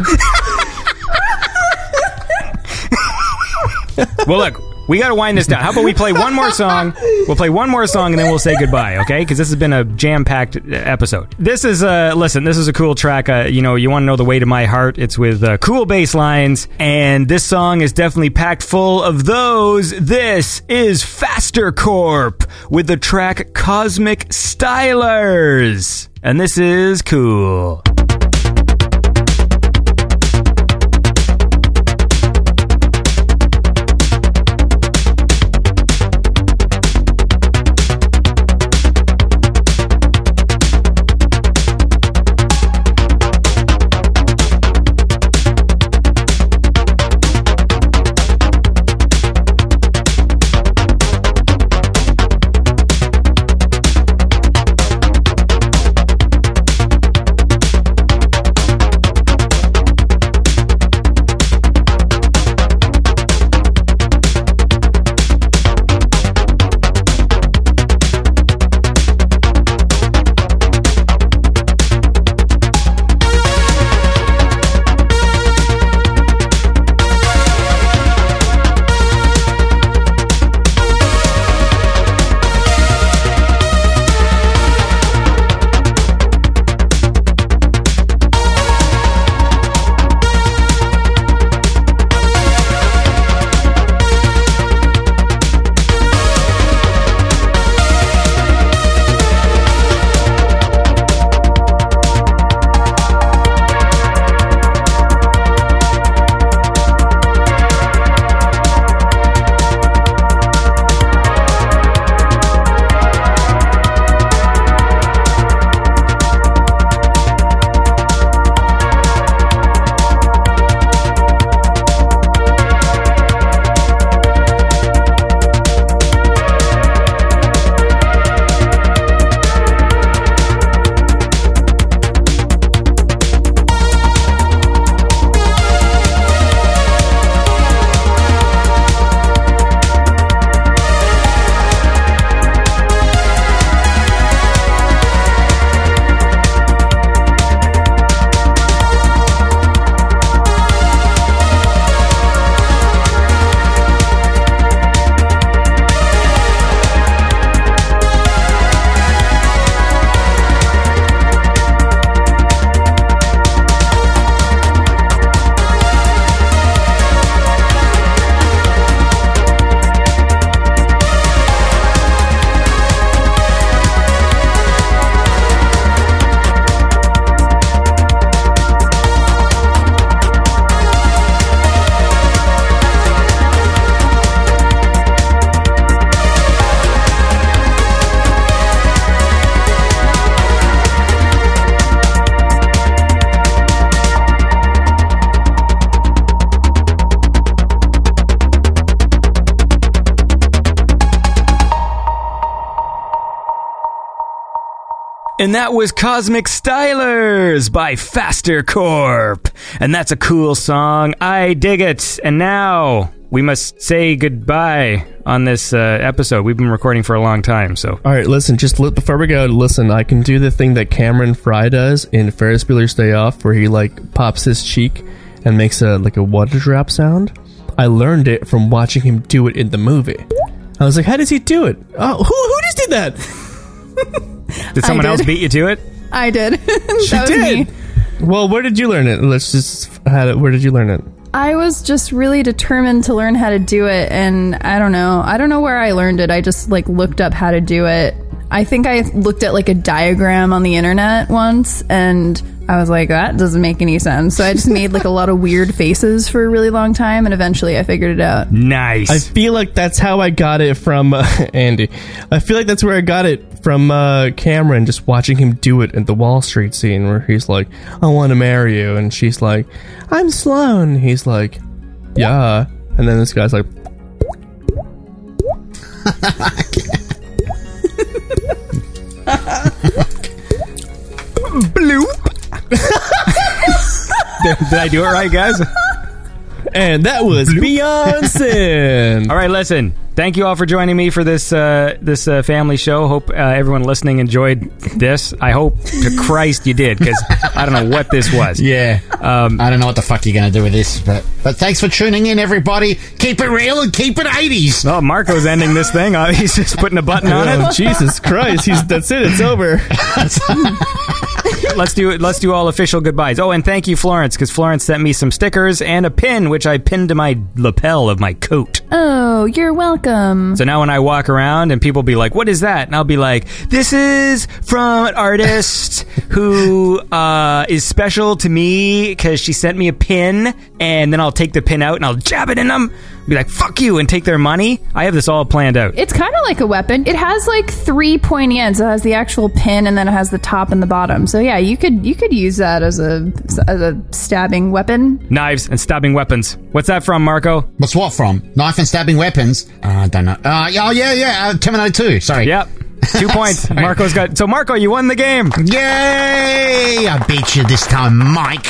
Well, look, we gotta wind this down. How about we play one more song? We'll play one more song and then we'll say goodbye, okay? Because this has been a jam-packed episode. This is a uh, listen. This is a cool track. Uh, you know, you want to know the way to my heart? It's with uh, cool bass lines, and this song is definitely packed full of those. This is Faster Corp with the track Cosmic Stylers, and this is cool. And that was Cosmic Stylers by Faster Corp. And that's a cool song. I dig it. And now we must say goodbye on this uh, episode. We've been recording for a long time, so. All right, listen, just look, before we go, listen, I can do the thing that Cameron Fry does in Ferris Bueller's Day Off, where he, like, pops his cheek and makes a, like, a water drop sound. I learned it from watching him do it in the movie. I was like, how does he do it? Oh, who, who just did that? Did someone did. else beat you to it? I did. She that was did. Me. Well, where did you learn it? Let's just. How to, where did you learn it? I was just really determined to learn how to do it, and I don't know. I don't know where I learned it. I just like looked up how to do it. I think I looked at like a diagram on the internet once, and I was like, that doesn't make any sense. So I just made like a lot of weird faces for a really long time, and eventually I figured it out. Nice. I feel like that's how I got it from uh, Andy. I feel like that's where I got it from uh, Cameron, just watching him do it at the Wall Street scene where he's like, I want to marry you. And she's like, I'm Sloan. He's like, yeah. And then this guy's like, I can't. Bloop. did, did I do it right, guys? And that was Bloop. Beyond Synth. All right, listen. Thank you all for joining me for this uh, this uh, family show. Hope uh, everyone listening enjoyed this. I hope to Christ you did, because I don't know what this was. Yeah, um, I don't know what the fuck you're going to do with this, but but thanks for tuning in, everybody. Keep it real and keep it eighties. Oh, Marco's ending this thing. Uh, he's just putting a button on oh, it. Jesus Christ! He's that's it. It's over. Let's do let's do all official goodbyes. Oh, and thank you, Florence, because Florence sent me some stickers and a pin, which I pinned to my lapel of my coat. Oh, you're welcome. So now when I walk around and people be like, what is that? And I'll be like, this is from an artist who uh, is special to me because she sent me a pin, and then I'll take the pin out and I'll jab it in them. Be like, fuck you, and take their money. I have this all planned out. It's kind of like a weapon. It has like three pointy ends. It has the actual pin, and then it has the top and the bottom. So yeah, you could you could use that as a as a stabbing weapon. Knives and stabbing weapons. What's that from, Marco? What's what from? Knife and stabbing weapons. Uh, I don't know. Uh, oh yeah, yeah. Uh, Terminator two. Sorry. Yep. Two points. Marco's got. So Marco, you won the game. Yay! I beat you this time, Mike.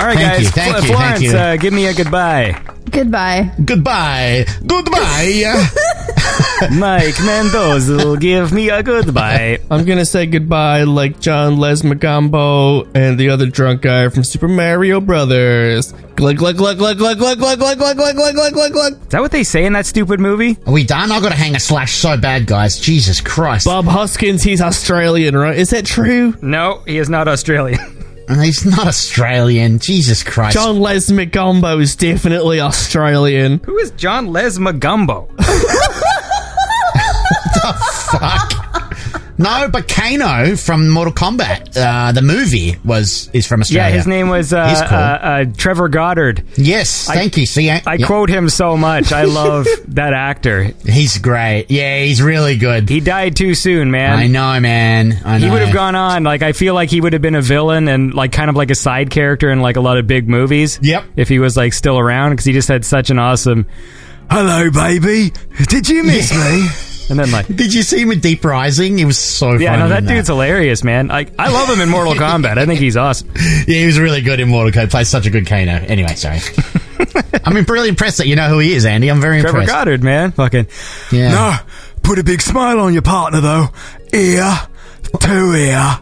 All right, thank guys. You, thank Fl- you, Florence, thank you. Uh, give me a goodbye. Goodbye. Goodbye. Goodbye. Mike Mendoza, give me a goodbye. I'm going to say goodbye like John Leguizamo and the other drunk guy from Super Mario Brothers. Glug, glug, glug, glug, glug, glug, glug, glug, glug, glug, glug, glug, glug. Is that what they say in that stupid movie? Are we done? I've got to hang a slash so bad, guys. Jesus Christ. Bob Hoskins, he's Australian, right? Is that true? No, he is not Australian. He's not Australian. Jesus Christ. John Leguizamo is definitely Australian. Who is John Leguizamo? What the fuck? No, but Kano from Mortal Kombat, uh, the movie, was is from Australia. Yeah, his name was uh, cool. uh, uh, Trevor Goddard. Yes, I, thank you. See, I, I yeah. quote him so much. I love that actor. He's great. Yeah, he's really good. He died too soon, man. I know, man. I know. He would have gone on. Like, I feel like he would have been a villain and like kind of like a side character in like a lot of big movies. Yep. If he was like still around, because he just had such an awesome. Hello, baby. Did you miss yeah. me? And then like, did you see him in Deep Rising? He was so funny. Yeah, no, that dude's that. hilarious, man. I I love him in Mortal Kombat. I think he's awesome. Yeah, he was really good in Mortal Kombat. Plays such a good Kano. Anyway, sorry. I'm really impressed that you know who he is, Andy. I'm very Trevor impressed. Trevor Goddard, man. Fucking. Yeah. No, put a big smile on your partner, though. Ear to ear.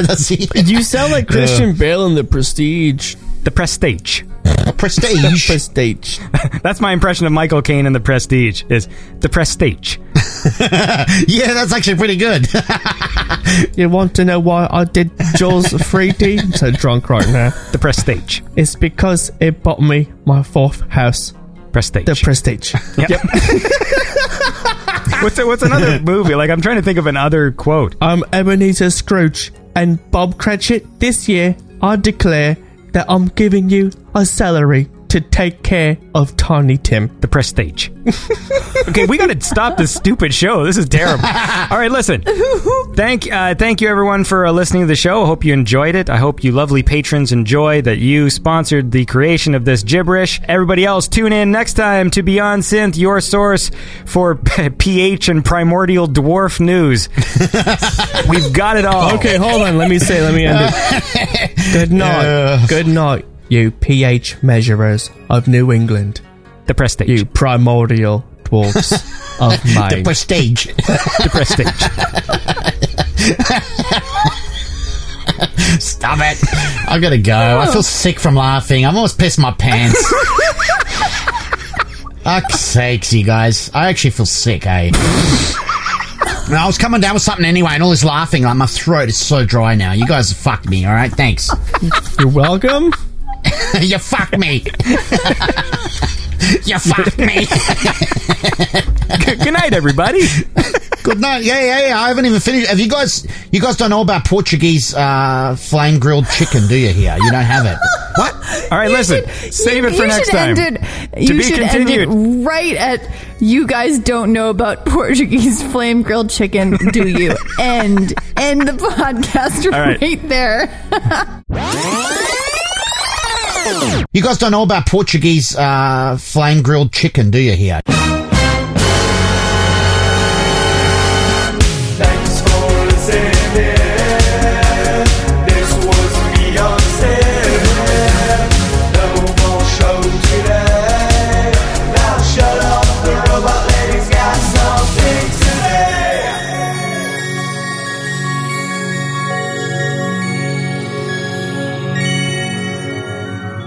That's it. You sound like Christian yeah. Bale in The Prestige. The Prestige. The Prestige. The Prestige. That's my impression of Michael Caine in The Prestige, is The Prestige. Yeah, that's actually pretty good. You want to know why I did Jaws three D? I'm so drunk right now. The Prestige. It's because it bought me my fourth house. Prestige. The Prestige. Yep. yep. what's, a, what's another movie? Like, I'm trying to think of another quote. I'm Ebenezer Scrooge and Bob Cratchit. This year, I declare that I'm giving you a salary to take care of Tawny Tim, the Prestige. Okay, we gotta stop this stupid show. This is terrible. All right, listen. Thank, uh, thank you, everyone, for uh, listening to the show. I hope you enjoyed it. I hope you lovely patrons enjoy that you sponsored the creation of this gibberish. Everybody else, tune in next time to Beyond Synth, your source for pH and primordial dwarf news. We've got it all. Okay, hold on. Let me say, let me end it. Good night. Uh, Good night, you pH measurers of New England. The Prestige. You primordial dwarfs of Maine. The Prestige. The Prestige. Stop it. I gotta go. I feel sick from laughing. I've almost pissed my pants. Fuck's sakes, you guys. I actually feel sick, eh? And I was coming down with something anyway, and all this laughing, like, my throat is so dry now. You guys have fucked me, alright? Thanks. You're welcome. You fucked me. You fucked me. Good, good night, everybody. Good night. Yeah, yeah, yeah. I haven't even finished. Have you guys, you guys don't know about Portuguese uh, flame-grilled chicken, do you, here? You don't have it. What? All right, you listen. Should, save you, it for next time. It, you to be should continued. End it right at, you guys don't know about Portuguese flame-grilled chicken, do you? End, end the podcast right, right there. You guys don't know about Portuguese uh, flame-grilled chicken, do you, here? Thanks for listening. This was Beyond Synth. No more show today. Now shut up, the robot lady's got something to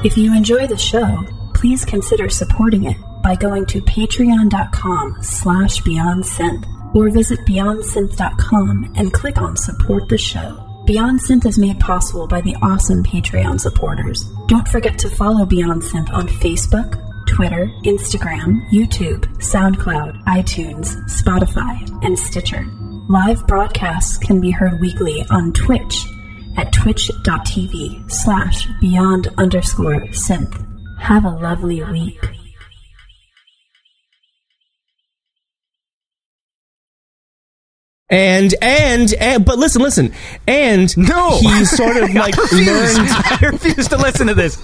If you enjoy the show, please consider supporting it by going to patreon.com slash Beyond Synth or visit beyond synth dot com and click on Support the Show. Beyond Synth is made possible by the awesome Patreon supporters. Don't forget to follow Beyond Synth on Facebook, Twitter, Instagram, YouTube, SoundCloud, iTunes, Spotify, and Stitcher. Live broadcasts can be heard weekly on Twitch at twitch.tv slash beyond underscore synth. Have a lovely week. And, and, and, but listen, listen. And no. He sort of like learned. I refuse to listen to this.